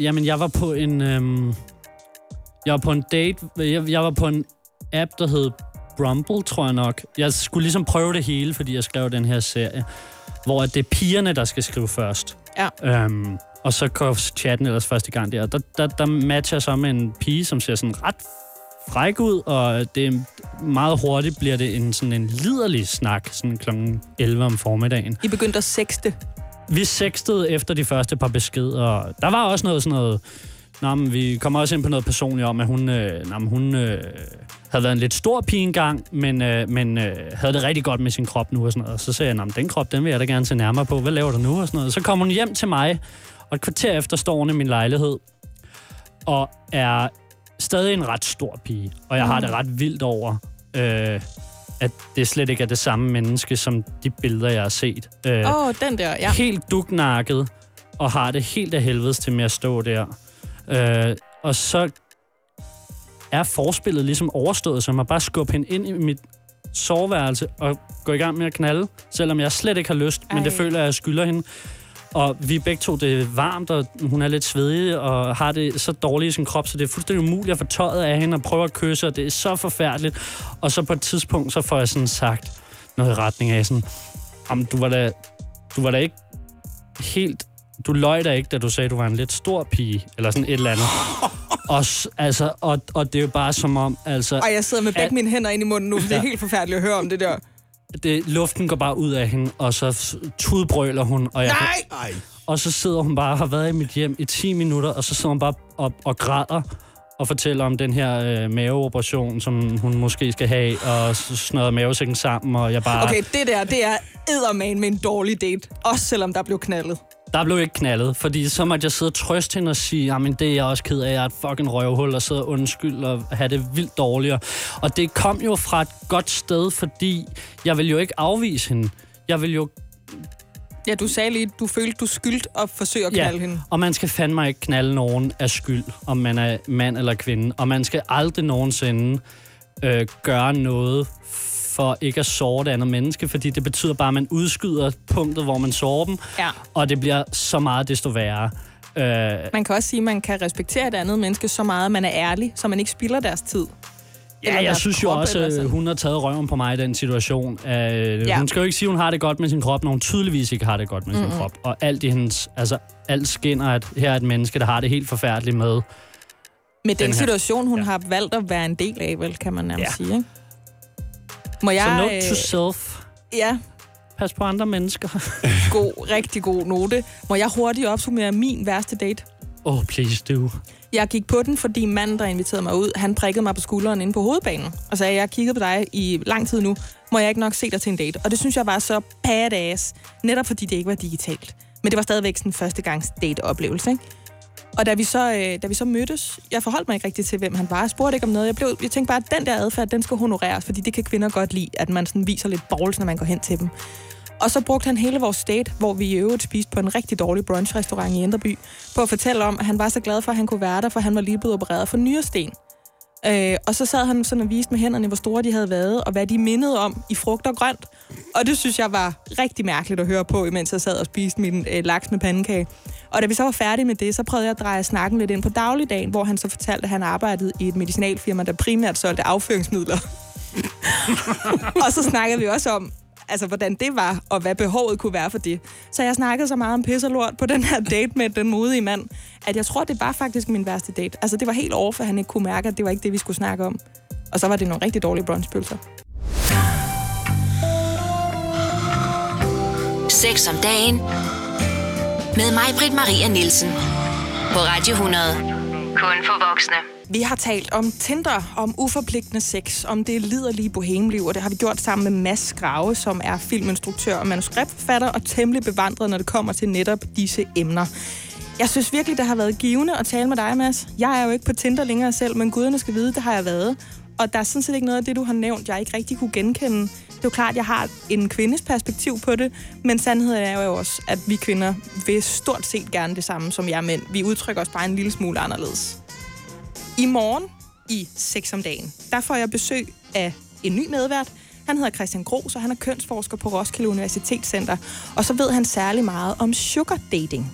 Jamen, jeg var på en jeg var på en app, der hed Bumble, tror jeg nok. Jeg skulle ligesom prøve det hele, fordi jeg skrev den her serie, hvor det er pigerne, der skal skrive først. Ja. Og så går chatten ellers første gang der. Der matcher jeg så med en pige, som ser sådan ret fræk ud, og det meget hurtigt bliver det sådan en liderlig snak, sådan kl. 11 om formiddagen. I begyndte at sexte. Vi sextede efter de første par beskeder, og der var også noget sådan noget... Nå, men vi kommer også ind på noget personligt om, at hun havde været en lidt stor pige engang, men havde det rigtig godt med sin krop nu og sådan noget. Og så sagde jeg, at den krop, den vil jeg da gerne se nærmere på. Hvad laver du nu og sådan noget? Så kommer hun hjem til mig, og et kvarter efter står hun i min lejlighed, og er stadig en ret stor pige. Og jeg har det ret vildt over, at det slet ikke er det samme menneske, som de billeder, jeg har set. Den der, ja. Helt dugnakket, og har det helt af helvedes til med at stå der. Og så er forspillet ligesom overstået, så man bare skubber hende ind i mit soveværelse og går i gang med at knalde, selvom jeg slet ikke har lyst, men det føler, at jeg skylder hende. Og vi begge to, det er varmt, og hun er lidt svedig, og har det så dårligt i sin krop, så det er fuldstændig umuligt at få tøjet af hende og prøve at kysse, og det er så forfærdeligt. Og så på et tidspunkt, så får jeg sådan sagt noget i retning af sådan, du var da ikke helt, du løj da ikke, da du sagde, du var en lidt stor pige, eller sådan et eller andet. Og det er jo bare som om, altså... Og jeg sidder med begge mine hænder ind i munden nu, for det er helt forfærdeligt at høre om det der. Luften går bare ud af hende, og så tudbrøler hun. Og jeg, nej! Og så sidder hun bare og har været i mit hjem i 10 minutter, og så sidder hun bare og græder og fortæller om den her maveoperation, som hun måske skal have, og snøder mavesækken sammen, og jeg bare... Okay, det er eddermane med en dårlig date, også selvom der blev knaldet. Der blev ikke knaldet, fordi så måtte jeg sidde og trøste hende og sige, jamen det er jeg også ked af, jeg er et fucking røvhul og sidde og undskylde og have det vildt dårligere. Og det kom jo fra et godt sted, fordi jeg ville jo ikke afvise hende. Jeg ville jo... Ja, du sagde lige, du følte, du skyldte at forsøge at knalde hende. Og man skal fandme ikke knalde nogen af skyld, om man er mand eller kvinde. Og man skal aldrig nogensinde gøre noget for ikke at såre det andet menneske, fordi det betyder bare, at man udskyder punktet, hvor man sårer dem, og det bliver så meget, desto værre. Man kan også sige, at man kan respektere et andet menneske så meget, at man er ærlig, så man ikke spilder deres tid. Ja, jeg synes jo også, at hun har taget røven på mig i den situation. Hun skal jo ikke sige, at hun har det godt med sin krop, når hun tydeligvis ikke har det godt med sin krop. Og alt i hendes, altså alt skinner, at her er et menneske, der har det helt forfærdeligt med den situation, hun har valgt at være en del af, vel, kan man nærmest sige, ikke? Så note to self. Ja. Pas på andre mennesker. Rigtig god note. Må jeg hurtigt opsummere min værste date? Oh, please do. Jeg gik på den, fordi manden, der inviterede mig ud, han prikkede mig på skulderen inde på hovedbanen. Og sagde, jeg kiggede på dig i lang tid nu. Må jeg ikke nok se dig til en date? Og det synes jeg var så badass. Netop fordi det ikke var digitalt. Men det var stadigvæk sådan en førstegangs date-oplevelse, ikke? Og da vi så mødtes, jeg forholdt mig ikke rigtigt til, hvem han var. Jeg spurgte ikke om noget. Jeg tænkte bare, at den der adfærd, den skal honoreres, fordi det kan kvinder godt lide, at man sådan viser lidt balls, når man går hen til dem. Og så brugte han hele vores date, hvor vi i øvrigt spiste på en rigtig dårlig brunchrestaurant i Indreby, på at fortælle om, at han var så glad for, at han kunne være der, for han var lige blevet opereret for nyresten. Og så sad han sådan og viste med hænderne, hvor store de havde været, og hvad de mindede om i frugt og grønt. Og det synes jeg var rigtig mærkeligt at høre på, imens jeg sad og spiste min laks med pandekage. Og da vi så var færdige med det, så prøvede jeg at dreje snakken lidt ind på dagligdagen, hvor han så fortalte, at han arbejdede i et medicinalfirma, der primært solgte afføringsmidler. Og så snakkede vi også om, altså hvordan det var, og hvad behovet kunne være for det. Så jeg snakkede så meget om pis og lort på den her date med den modige mand, at jeg tror, det var faktisk min værste date. Altså det var helt over, for han ikke kunne mærke, at det var ikke det, vi skulle snakke om. Og så var det nogle rigtig dårlige brunchpølser. Sex om dagen med mig, Britt Maria Nielsen på Radio 100. Kun for voksne. Vi har talt om Tinder, om uforpligtende sex, om det liderlige bohemeliv, og det har vi gjort sammen med Mads Grave, som er filminstruktør og manuskriptforfatter og temmelig bevandret, når det kommer til netop disse emner. Jeg synes virkelig, det har været givende at tale med dig, Mads. Jeg er jo ikke på Tinder længere selv, men guderne skal vide, det har jeg været. Og der er sådan set ikke noget af det, du har nævnt, jeg ikke rigtig kunne genkende. Det er jo klart, jeg har en kvindes perspektiv på det, men sandheden er jo også, at vi kvinder vil stort set gerne det samme som jer mænd. Vi udtrykker os bare en lille smule anderledes. I morgen i Sex om dagen, der får jeg besøg af en ny medvært. Han hedder Christian Groes, og han er kønsforsker på Roskilde Universitetscenter. Og så ved han særlig meget om sugar dating.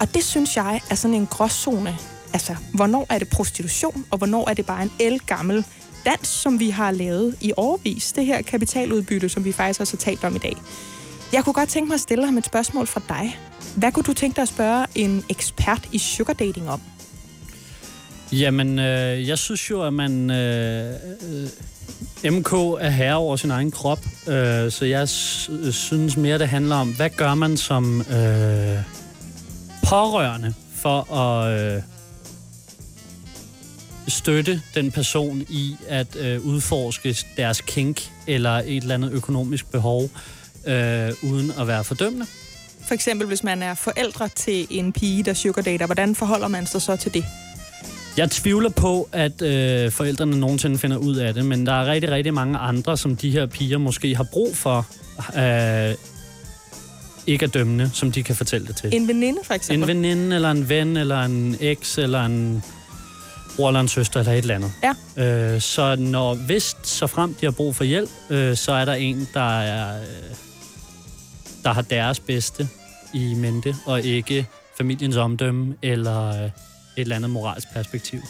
Og det synes jeg er sådan en gråzone. Altså, hvornår er det prostitution, og hvornår er det bare en ældgammel dans, som vi har lavet i årevis. Det her kapitaludbytte, som vi faktisk også har talt om i dag. Jeg kunne godt tænke mig at stille ham et spørgsmål fra dig. Hvad kunne du tænke dig at spørge en ekspert i sugar dating om? Jamen, jeg synes jo, at man... MK er herre over sin egen krop, så jeg synes mere, det handler om, hvad gør man som pårørende for at støtte den person i at udforske deres kink eller et eller andet økonomisk behov, uden at være fordømmende. For eksempel, hvis man er forældre til en pige, der sugardater, hvordan forholder man sig så til det? Jeg tvivler på, at forældrene nogensinde finder ud af det, men der er rigtig, rigtig mange andre, som de her piger måske har brug for, ikke er dømmende, som de kan fortælle det til. En veninde, for eksempel? En veninde, eller en ven, eller en eks, eller en bror, eller en søster, eller et eller andet. Ja. Så når vist, så frem de har brug for hjælp, så er der en, der har deres bedste i mente, og ikke familiens omdømme, eller et eller andet moralsk perspektiv.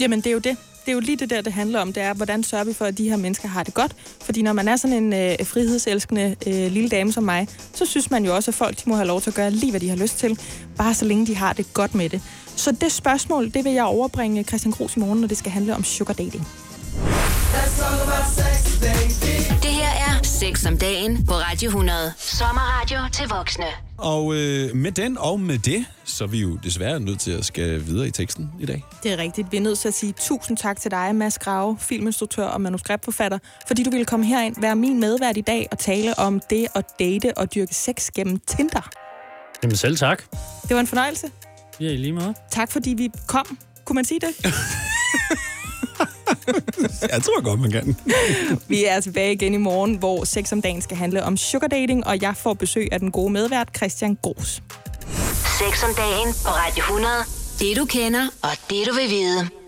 Jamen, det er jo det. Det er jo lige det der, det handler om. Det er, hvordan sørger vi for, at de her mennesker har det godt? Fordi når man er sådan en frihedselskende lille dame som mig, så synes man jo også, at folk må have lov til at gøre lige, hvad de har lyst til, bare så længe de har det godt med det. Så det spørgsmål, det vil jeg overbringe Christian Groes i morgen, når det skal handle om sugar dating. Det her er Sex om dagen på Radio 100. Sommerradio til voksne. Og med den og med det, så er vi jo desværre nødt til at skal videre i teksten i dag. Det er rigtigt. Vi er nødt til at sige tusind tak til dig, Mads Grave, filminstruktør og manuskriptforfatter, fordi du ville komme herind, være min medvært i dag og tale om det at date og dyrke sex gennem Tinder. Jamen selv tak. Det var en fornøjelse. Ja, i lige måde. Tak fordi vi kom. Kunne man sige det? Jeg tror godt, man kan. Vi er tilbage igen i morgen, hvor Sex om dagen skal handle om sugar dating, og jeg får besøg af den gode medvært, Christian Groes. Sex om dagen på Radio 100. Det du kender, og det du vil vide.